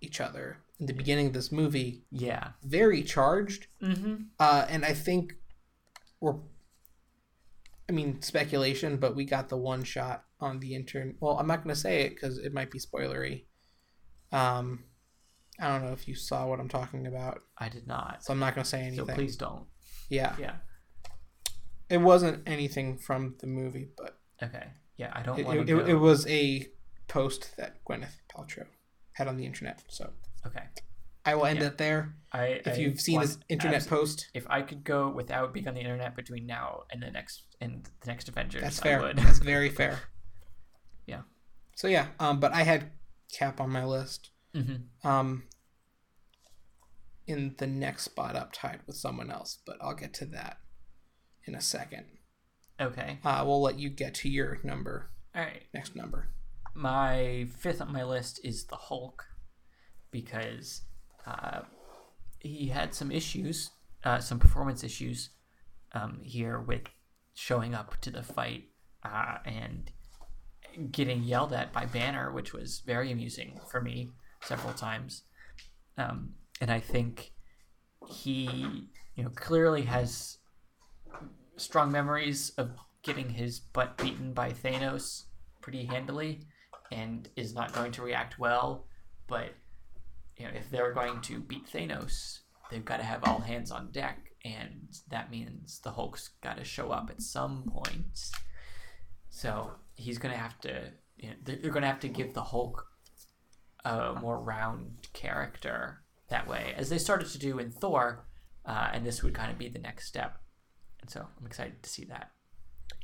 each other in the beginning of this movie, very charged. Mm-hmm. And I think speculation, but we got the one shot on the intern. Well, I'm not going to say it because it might be spoilery. I don't know if you saw what I'm talking about. I did not. So I'm not going to say anything. So please don't. Yeah. Yeah. It wasn't anything from the movie, but... Okay. Yeah, I don't want to know. It was a post that Gwyneth Paltrow had on the internet, so... Okay. I will end it there. If you've seen this internet post... If I could go without being on the internet between now and the next Avengers, that's fair. I would. That's very fair. Yeah. So yeah, but I had Cap on my list. Mm-hmm. In the next spot up tied with someone else, but I'll get to that in a second. Okay. We'll let you get to your number. All right. Next number. My 5th on my list is the Hulk because he had some issues, some performance issues here with showing up to the fight and getting yelled at by Banner, which was very amusing for me several times. And I think he, clearly has strong memories of getting his butt beaten by Thanos pretty handily and is not going to react well. But, if they're going to beat Thanos, they've got to have all hands on deck. And that means the Hulk's got to show up at some point. So he's going to have to, they're going to have to give the Hulk a more round character that way, as they started to do in Thor, and this would kind of be the next step. And so I'm excited to see that.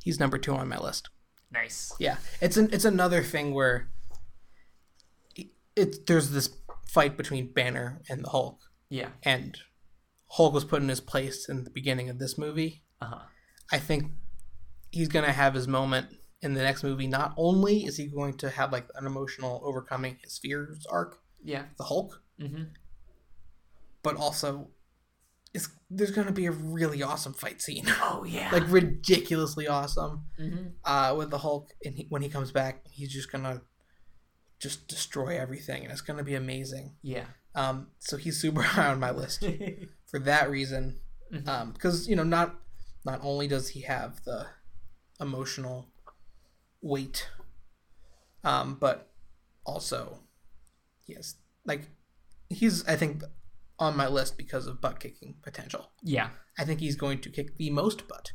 He's number 2 on my list. Nice. Yeah, it's another thing where there's this fight between Banner and the Hulk. Yeah. And Hulk was put in his place in the beginning of this movie. Uh-huh. I think he's going to have his moment in the next movie. Not only is he going to have like an emotional overcoming his fears arc, the Hulk, but also there's going to be a really awesome fight scene. Oh, yeah. Like, ridiculously awesome. Mm-hmm. With the Hulk. And when he comes back, he's just going to just destroy everything. And it's going to be amazing. Yeah. So he's super high on my list for that reason. Because, you know, not only does he have the emotional weight, but also he has, like, he's, I think, on my list because of butt kicking potential. Yeah. I think he's going to kick the most butt.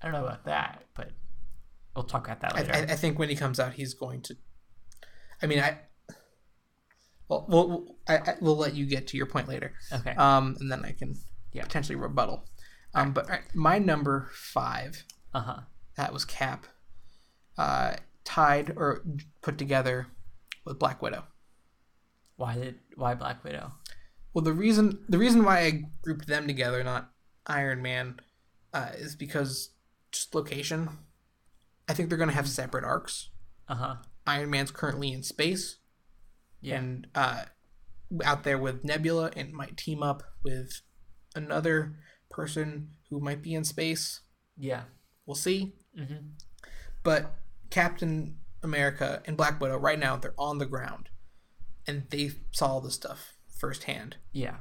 I don't know about that, but we'll talk about that later. I think when he comes out, he's going to, I mean, we'll let you get to your point later. Okay. And then I can potentially rebuttal. But all right, my number 5, that was Cap, tied or put together with Black Widow. Why Black Widow? Well, the reason why I grouped them together, not Iron Man, is because just location. I think they're going to have separate arcs. Iron Man's currently in space. Yeah. And out there with Nebula, and might team up with another person who might be in space. Yeah. We'll see. Mm-hmm. But Captain America and Black Widow, right now, they're on the ground. And they saw all this stuff firsthand. Yeah.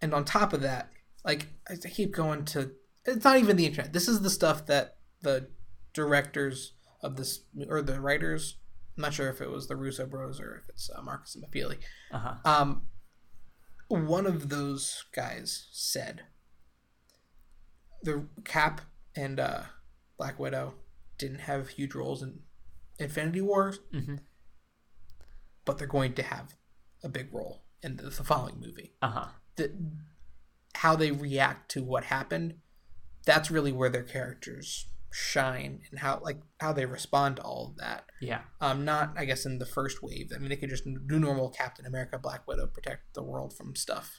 And on top of that, like, I keep going to... It's not even the internet. This is the stuff that the directors of this... Or the writers... I'm not sure if it was the Russo bros or if it's Marcus and Maffili. One of those guys said... The Cap and Black Widow didn't have huge roles in Infinity War. Mm-hmm. But they're going to have a big role in the following movie. How they react to what happened, that's really where their characters shine, and how they respond to all of that. Yeah. Not, I guess, in the first wave. I mean, they could just do normal Captain America, Black Widow, protect the world from stuff.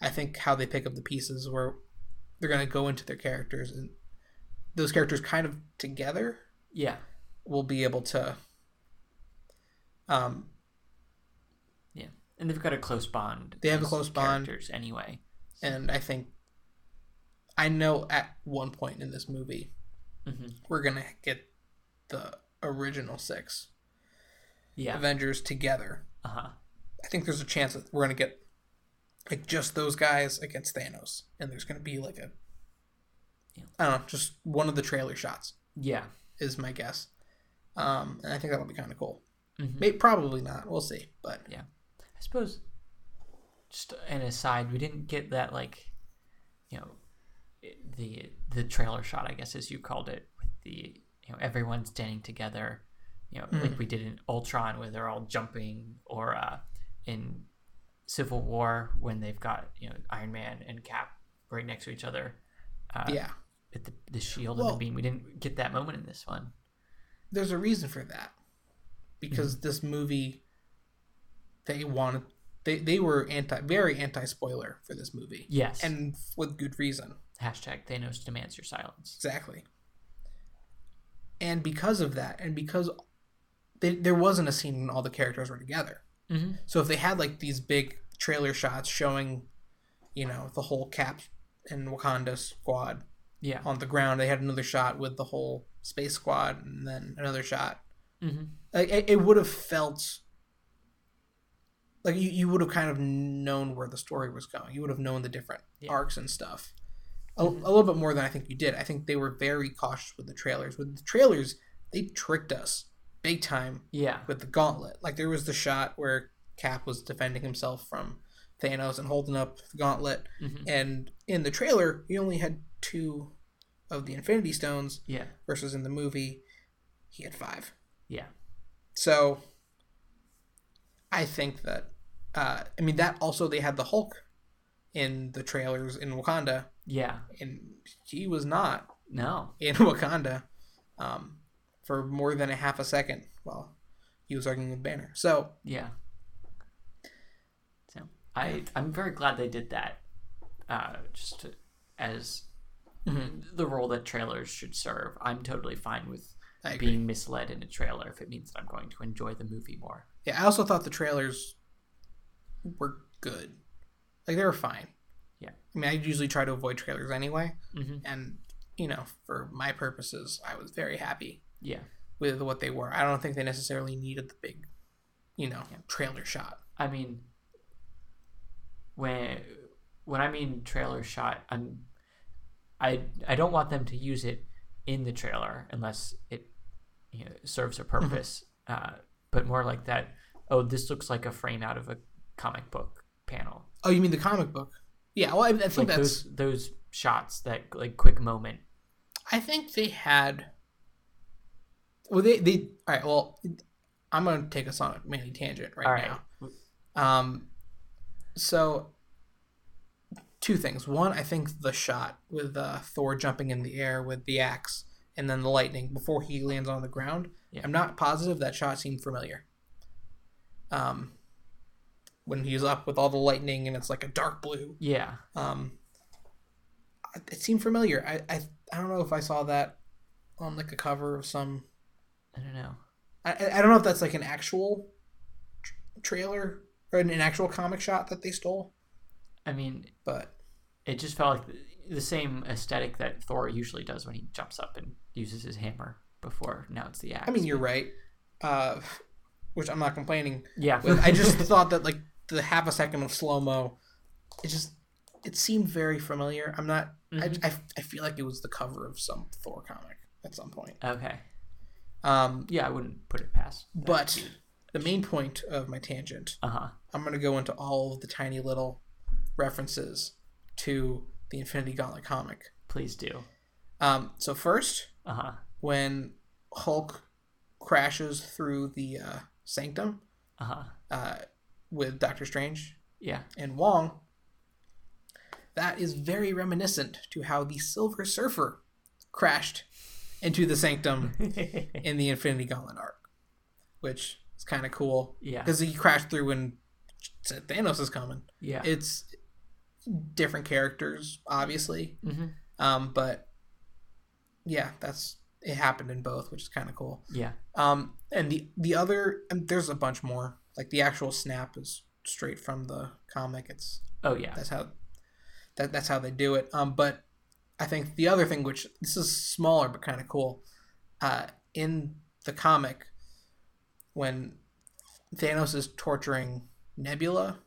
I think how they pick up the pieces where they're going to go into their characters, and those characters kind of together. Yeah. Will be able to... yeah, and they've got a close bond. They have a close bond anyway, and I think I know at one point in this movie we're gonna get the original 6 Avengers together. I think there's a chance that we're gonna get like just those guys against Thanos, and there's gonna be like a I don't know, just one of the trailer shots. Yeah, is my guess, and I think that'll be kind of cool. Mm-hmm. Maybe, probably not. We'll see. But yeah, I suppose. Just an aside, we didn't get that, like, you know, the trailer shot, I guess, as you called it, with the, you know, everyone standing together, you know, like we did in Ultron, where they're all jumping, or in Civil War when they've got, you know, Iron Man and Cap right next to each other. Yeah, with the shield and the beam. We didn't get that moment in this one. There's a reason for that. Because this movie, they were very anti-spoiler for this movie. Yes. And with good reason. Hashtag Thanos demands your silence. Exactly. And because of that, and because there wasn't a scene when all the characters were together. Mm-hmm. So if they had, like, these big trailer shots showing, you know, the whole Cap and Wakanda squad on the ground, they had another shot with the whole space squad, and then another shot. Mm-hmm. Like, it would have felt like you would have kind of known where the story was going. You would have known the different arcs and stuff a little bit more than I think you did. I think they were very cautious with the trailers. With the trailers, they tricked us big time. Yeah. With the gauntlet, like, there was the shot where Cap was defending himself from Thanos and holding up the gauntlet, and in the trailer, he only had 2 of the Infinity Stones. Yeah. Versus in the movie, he had 5. Yeah. So I think that I mean, that also, they had the Hulk in the trailers in Wakanda. Yeah. And he was not in Wakanda for more than a half a second while he was arguing with Banner. So yeah. So I'm very glad they did that. Just as the role that trailers should serve. I'm totally fine with being misled in a trailer if it means that I'm going to enjoy the movie more. Yeah, I also thought the trailers were good. Like, they were fine. Yeah. I mean, I usually try to avoid trailers anyway. Mm-hmm. And, you know, for my purposes, I was very happy. Yeah. With what they were. I don't think they necessarily needed the big, you know, trailer shot. I mean, when I mean trailer shot, I don't want them to use it in the trailer unless it, you know, serves a purpose. But more like that, oh, this looks like a frame out of a comic book panel. Oh, you mean the comic book? Yeah, well, I think like that's... Those shots, that like quick moment. I think they had... Well, they all right, well, I'm going to take us on a mini tangent right now. So, two things. One, I think the shot with Thor jumping in the air with the axe and then the lightning before he lands on the ground. Yeah. I'm not positive that shot seemed familiar. When he's up with all the lightning and it's like a dark blue. Yeah. It seemed familiar. I don't know if I saw that on like a cover of some... I don't know. I don't know if that's like an actual trailer or an actual comic shot that they stole. I mean, but it just felt like the same aesthetic that Thor usually does when he jumps up and uses his hammer before. Now it's the axe. I mean, you're right, which I'm not complaining. Yeah. I just thought that like the half a second of slow-mo, it seemed very familiar. I'm not, mm-hmm. I feel like it was the cover of some Thor comic at some point. Okay. Yeah, I wouldn't put it past that. But the main point of my tangent, I'm going to go into all of the tiny little references to the Infinity Gauntlet comic. Please do. So first, when Hulk crashes through the Sanctum with Doctor Strange and Wong, that is very reminiscent to how the Silver Surfer crashed into the Sanctum in the Infinity Gauntlet arc, which is kind of cool. Yeah. Because he crashed through and said Thanos is coming. Yeah. It's different characters, obviously. Mm-hmm. But yeah, it happened in both, which is kind of cool. Yeah. And the other, and there's a bunch more. Like the actual snap is straight from the comic. It's that's how they do it. But I think the other thing, which this is smaller but kind of cool, in the comic, when Thanos is torturing Nebula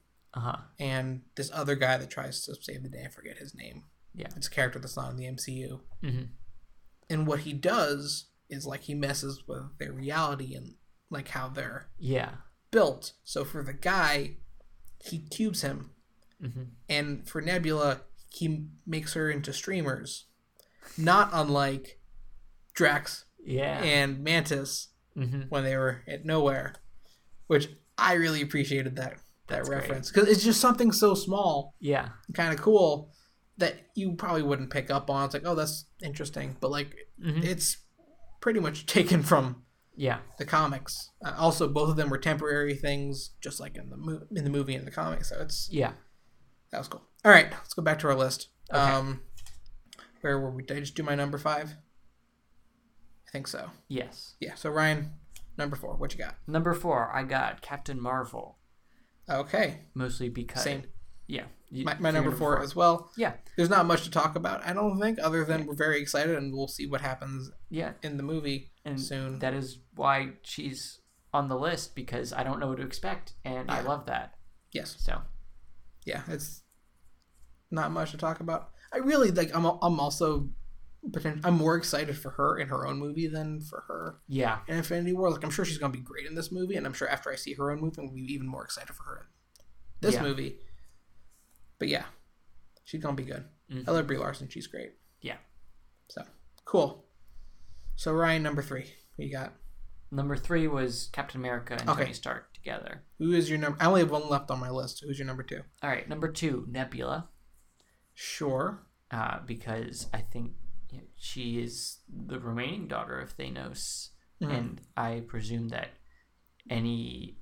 and this other guy that tries to save the day, I forget his name. Yeah, it's a character that's not in the MCU. Mm-hmm. And what he does is like he messes with their reality and like how they're built. So for the guy, he cubes him, and for Nebula, he makes her into streamers, not unlike Drax and Mantis when they were at Nowhere, which I really appreciated that reference, because it's just something so small, kind of cool, that you probably wouldn't pick up on. It's like, oh, that's interesting, but like it's pretty much taken from the comics. Also, both of them were temporary things, just like in the movie and the comics. So it's that was cool. All right, let's go back to our list. Okay. Where were we? Did I just do my number 5? I think so. Yes. Yeah, so Ryan, number 4, what you got? Number 4, I got Captain Marvel. Okay. Mostly because... Same. Yeah. My number 4 as well. Yeah. There's not much to talk about, I don't think, other than we're very excited and we'll see what happens in the movie and soon. That is why she's on the list, because I don't know what to expect, and I love that. Yes. So. Yeah, it's... Not much to talk about. I really like. I'm also. I'm more excited for her in her own movie than for her. Yeah. In Infinity War, like I'm sure she's gonna be great in this movie, and I'm sure after I see her own movie, I'm gonna be even more excited for her in this movie. But yeah, she's gonna be good. Mm-hmm. I love Brie Larson. She's great. Yeah. So cool. So Ryan, number 3, what you got? Number 3 was Captain America and Tony Stark together. Who is your number? I only have one left on my list. Who's your number 2? All right, number 2, Nebula. Sure. Because I think she is the remaining daughter of Thanos, and I presume that any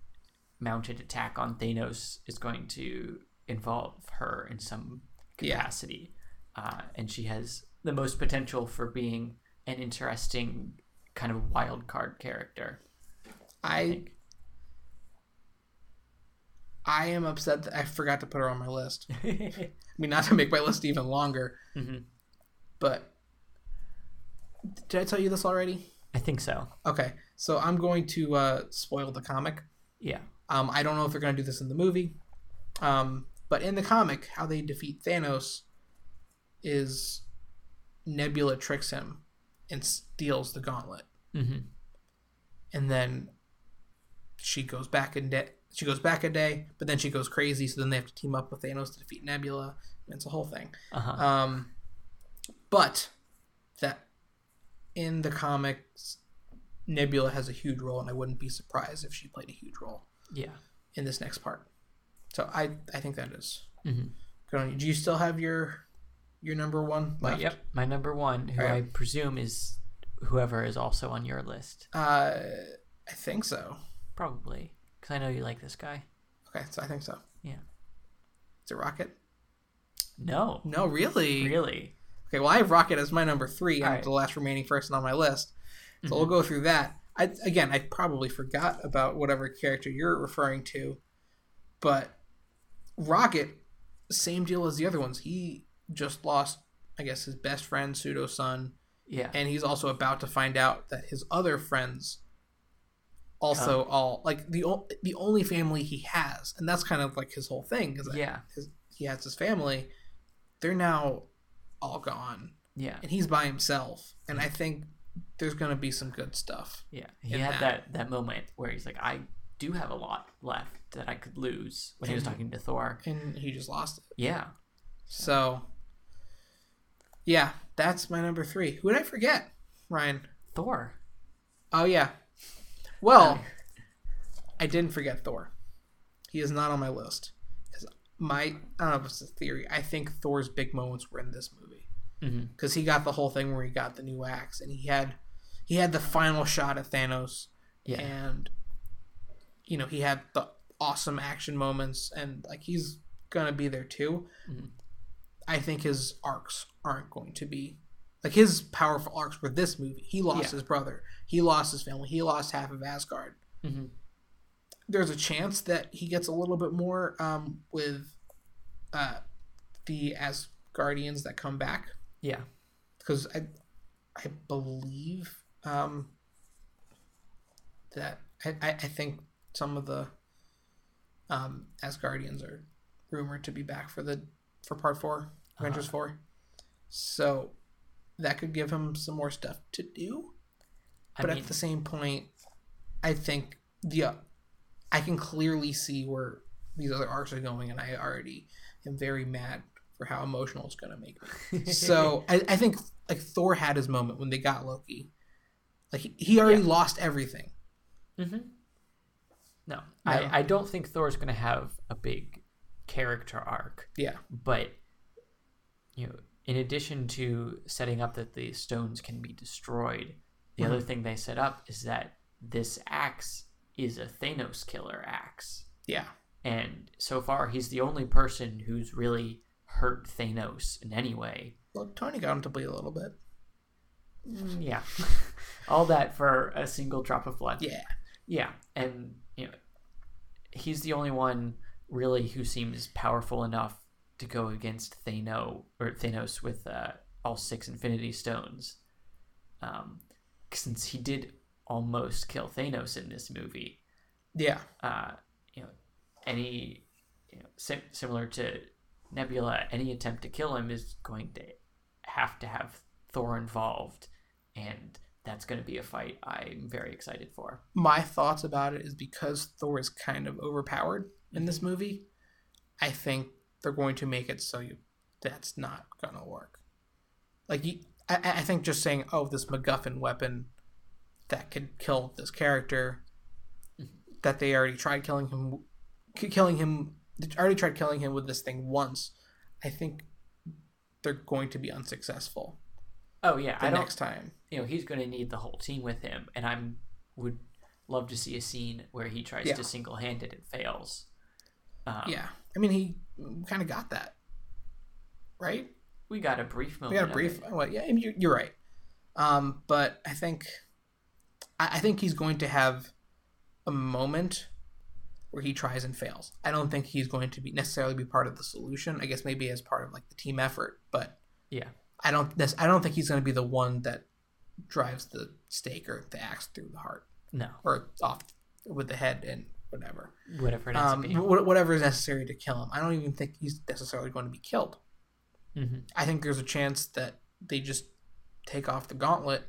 mounted attack on Thanos is going to involve her in some capacity. Yeah. And she has the most potential for being an interesting kind of wild card character. I I am upset that I forgot to put her on my list. I mean, not to make my list even longer, mm-hmm. but did I tell you this already? I think so. Okay, so I'm going to spoil the comic. Yeah. I don't know if they're going to do this in the movie, but in the comic, how they defeat Thanos is Nebula tricks him and steals the gauntlet, mm-hmm. and then she goes back a day, but then she goes crazy. So then they have to team up with Thanos to defeat Nebula. And it's a whole thing. Uh-huh. But that in the comics, Nebula has a huge role, and I wouldn't be surprised if she played a huge role. Yeah. In this next part, so I think that is. Mm-hmm. Do you still have your number one left? Yep, my number one, who I presume is whoever is also on your list. I think so. Probably. Because I know you like this guy. Okay, so I think so. Yeah. Is it Rocket? No. No, really? Really. Okay, well, I have Rocket as my number 3. I'm the last remaining person on my list. So mm-hmm. we'll go through that. I probably forgot about whatever character you're referring to. But Rocket, same deal as the other ones. He just lost, I guess, his best friend, pseudo-son. Yeah. And he's also about to find out that his other friends... also all like the only family he has, and that's kind of like his whole thing is that he has his family, they're now all gone, and he's by himself, and I think there's gonna be some good stuff. He had that moment where he's like, I do have a lot left that I could lose, when he was talking to Thor, and he just lost it. So that's my number 3. Who did I forget, Ryan? Thor. Oh yeah. Well, I didn't forget Thor. He is not on my list. Because I don't know if it's a theory. I think Thor's big moments were in this movie. Because mm-hmm. he got the whole thing where he got the new axe. And he had the final shot at Thanos. Yeah. And, you know, he had the awesome action moments. And, like, he's going to be there, too. Mm-hmm. I think his arcs aren't going to be... like, his powerful arcs were this movie. He lost his brother. He lost his family. He lost half of Asgard. Mm-hmm. There's a chance that he gets a little bit more with the Asgardians that come back. Yeah. Because I believe that... I think some of the Asgardians are rumored to be back for Part 4, Avengers 4. So... that could give him some more stuff to do. But at the same point, I think I can clearly see where these other arcs are going, and I already am very mad for how emotional it's going to make me. So I think like Thor had his moment when they got Loki. Like he already lost everything. Mm-hmm. No. I don't think Thor's going to have a big character arc. Yeah. But, you know, in addition to setting up that the stones can be destroyed, the mm-hmm. other thing they set up is that this axe is a Thanos killer axe. Yeah. And so far, he's the only person who's really hurt Thanos in any way. Well, Tony got him to bleed a little bit. Yeah. All that for a single drop of blood. Yeah. Yeah. And, you know, he's the only one really who seems powerful enough to go against Thanos with all 6 Infinity Stones, since he did almost kill Thanos in this movie. Yeah, similar to Nebula, any attempt to kill him is going to have Thor involved, and that's going to be a fight I'm very excited for. My thoughts about it is because Thor is kind of overpowered in this movie, I think they're going to make it so that's not gonna work. Like I think just saying, oh, this MacGuffin weapon that could kill this character, mm-hmm. that they already tried killing him with this thing once, I think they're going to be unsuccessful. Oh yeah, next time, you know, he's going to need the whole team with him, and would love to see a scene where he tries to single-handed and fails. I mean, he kind of got that, right? We got a brief moment. Well, yeah, you're right. But I think he's going to have a moment where he tries and fails. I don't think he's going to be necessarily be part of the solution. I guess maybe as part of like the team effort, but yeah, I don't think he's going to be the one that drives the stake or the axe through the heart. No, or off with the head and whatever it ends up being. Whatever is necessary to kill him. I don't even think he's necessarily going to be killed. Mm-hmm. I think there's a chance that they just take off the gauntlet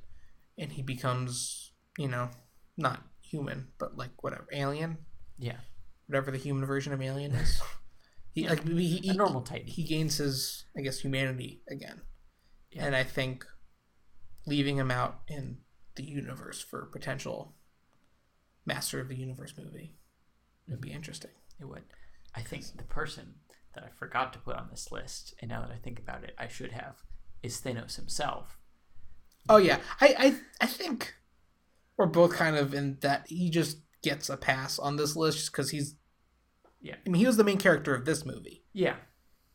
and he becomes, you know, not human, but like whatever, alien. Yeah, whatever the human version of alien is. He a normal type. He gains his, I guess, humanity again. Yeah. And I think leaving him out in the universe for potential Master of the Universe movie would be interesting. It would. I think the person that I forgot to put on this list, and now that I think about it, I should have, is Thanos himself. Oh yeah, I think we're both kind of in that he just gets a pass on this list just because he's, yeah. I mean, he was the main character of this movie. Yeah,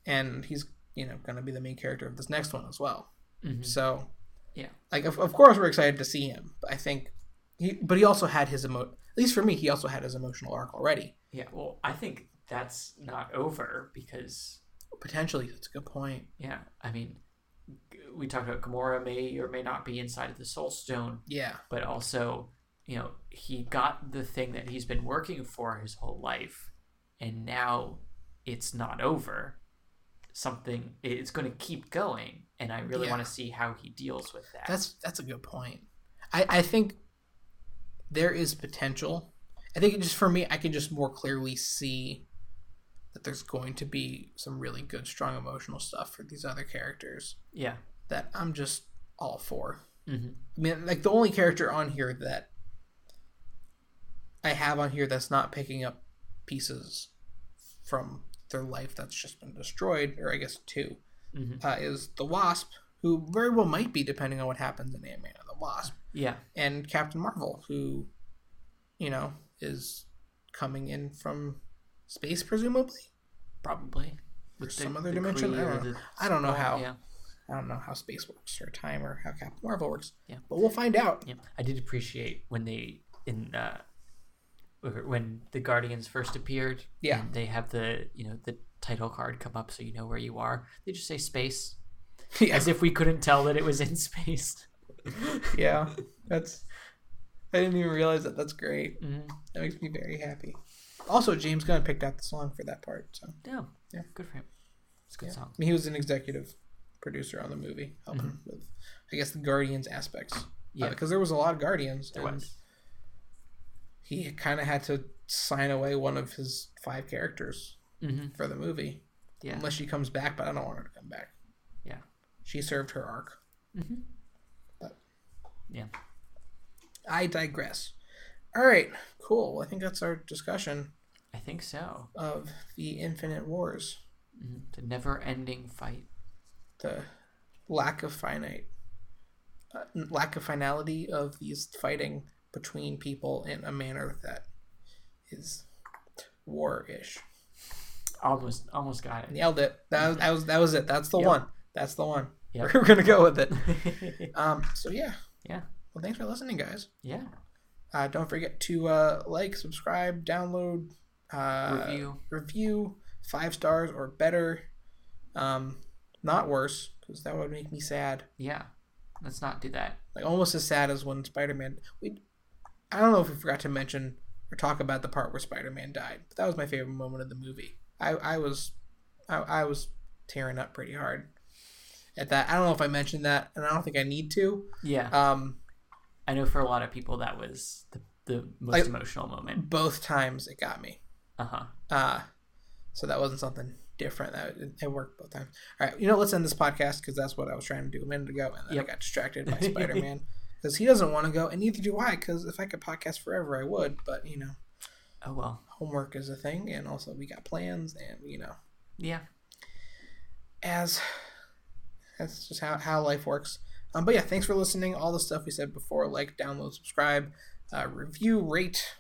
and he's, you know, going to be the main character of this next one as well. Mm-hmm. So yeah, like of course we're excited to see him. But I think he also had his at least for me, he also had his emotional arc already. Yeah, well, I think that's not over because potentially that's a good point. Yeah, I mean, we talked about Gamora may or may not be inside of the Soul Stone. Yeah, but also, you know, he got the thing that he's been working for his whole life, and now it's not over. Something, it's going to keep going, and I really want to see how he deals with that. That's a good point. I think there is potential. I think just for me, I can just more clearly see that there's going to be some really good, strong emotional stuff for these other characters. Yeah, that I'm just all for. Mm-hmm. I mean, like the only character on here that I have on here that's not picking up pieces from their life that's just been destroyed, or I guess two, is the Wasp, who very well might be depending on what happens in Ant-Man and the Wasp. Yeah, and Captain Marvel, who, you know, is coming in from space, presumably, probably with some other dimension. I don't know how. Yeah. I don't know how space works or time or how Captain Marvel works. Yeah, but we'll find out. Yeah, I did appreciate when they when the Guardians first appeared. Yeah, and they have the title card come up so you know where you are. They just say space, as if we couldn't tell that it was in space. Yeah, I didn't even realize that. That's great. Mm-hmm. That makes me very happy. Also, James Gunn picked out the song for that part. So yeah, good for him. It's a good song. I mean, he was an executive producer on the movie, helping with, I guess, the Guardians aspects. Yeah, because there was a lot of Guardians. There was. He kind of had to sign away one of his 5 characters for the movie. Yeah, unless she comes back, but I don't want her to come back. Yeah, she served her arc. Mm-hmm. But yeah, I digress. All right, cool. Well, I think that's our discussion. I think so. Of the Infinite Wars, the never-ending fight. The lack of finality of these fighting between people in a manner that is war-ish. Almost got it. Nailed it. That was it. That's the one. That's the one. Yep. We're gonna go with it. So yeah. Yeah. Well, thanks for listening, guys. Yeah. Don't forget to like, subscribe, download, review 5 stars or better. Not worse, because that would make me sad. Yeah, let's not do that. Like almost as sad as when Spider-Man. I don't know if we forgot to mention or talk about the part where Spider-Man died, but that was my favorite moment of the movie. I was tearing up pretty hard at that. I don't know if I mentioned that, and I don't think I need to. Yeah. I know for a lot of people that was the most emotional moment. Both times it got me. So that wasn't something different. It worked both times. All right, you know, let's end this podcast because that's what I was trying to do a minute ago, and then I got distracted by Spider-Man because he doesn't want to go, and neither do I, because if I could podcast forever I would, but you know, oh well, homework is a thing, and also we got plans, and you know, as that's just how life works. But yeah, thanks for listening. All the stuff we said before, like, download, subscribe, review, rate,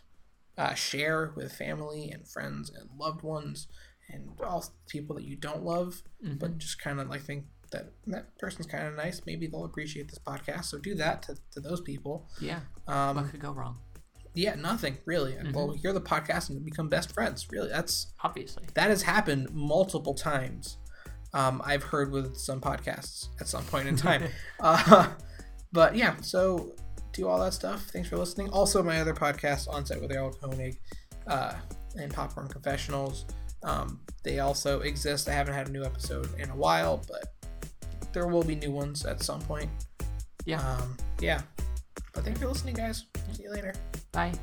share with family and friends and loved ones and all people that you don't love, but just kind of like think that person's kind of nice. Maybe they'll appreciate this podcast. So do that to those people. Yeah. What could go wrong? Yeah, nothing really. Mm-hmm. Well, you're the podcast and become best friends. Really, that's obviously that has happened multiple times. I've heard with some podcasts at some point in time. But yeah, so do all that stuff. Thanks for listening. Also, my other podcast, On Set with Errol Koenig and Popcorn Confessionals, they also exist. I haven't had a new episode in a while, but there will be new ones at some point. Yeah. But thanks for listening, guys. See you later. Bye.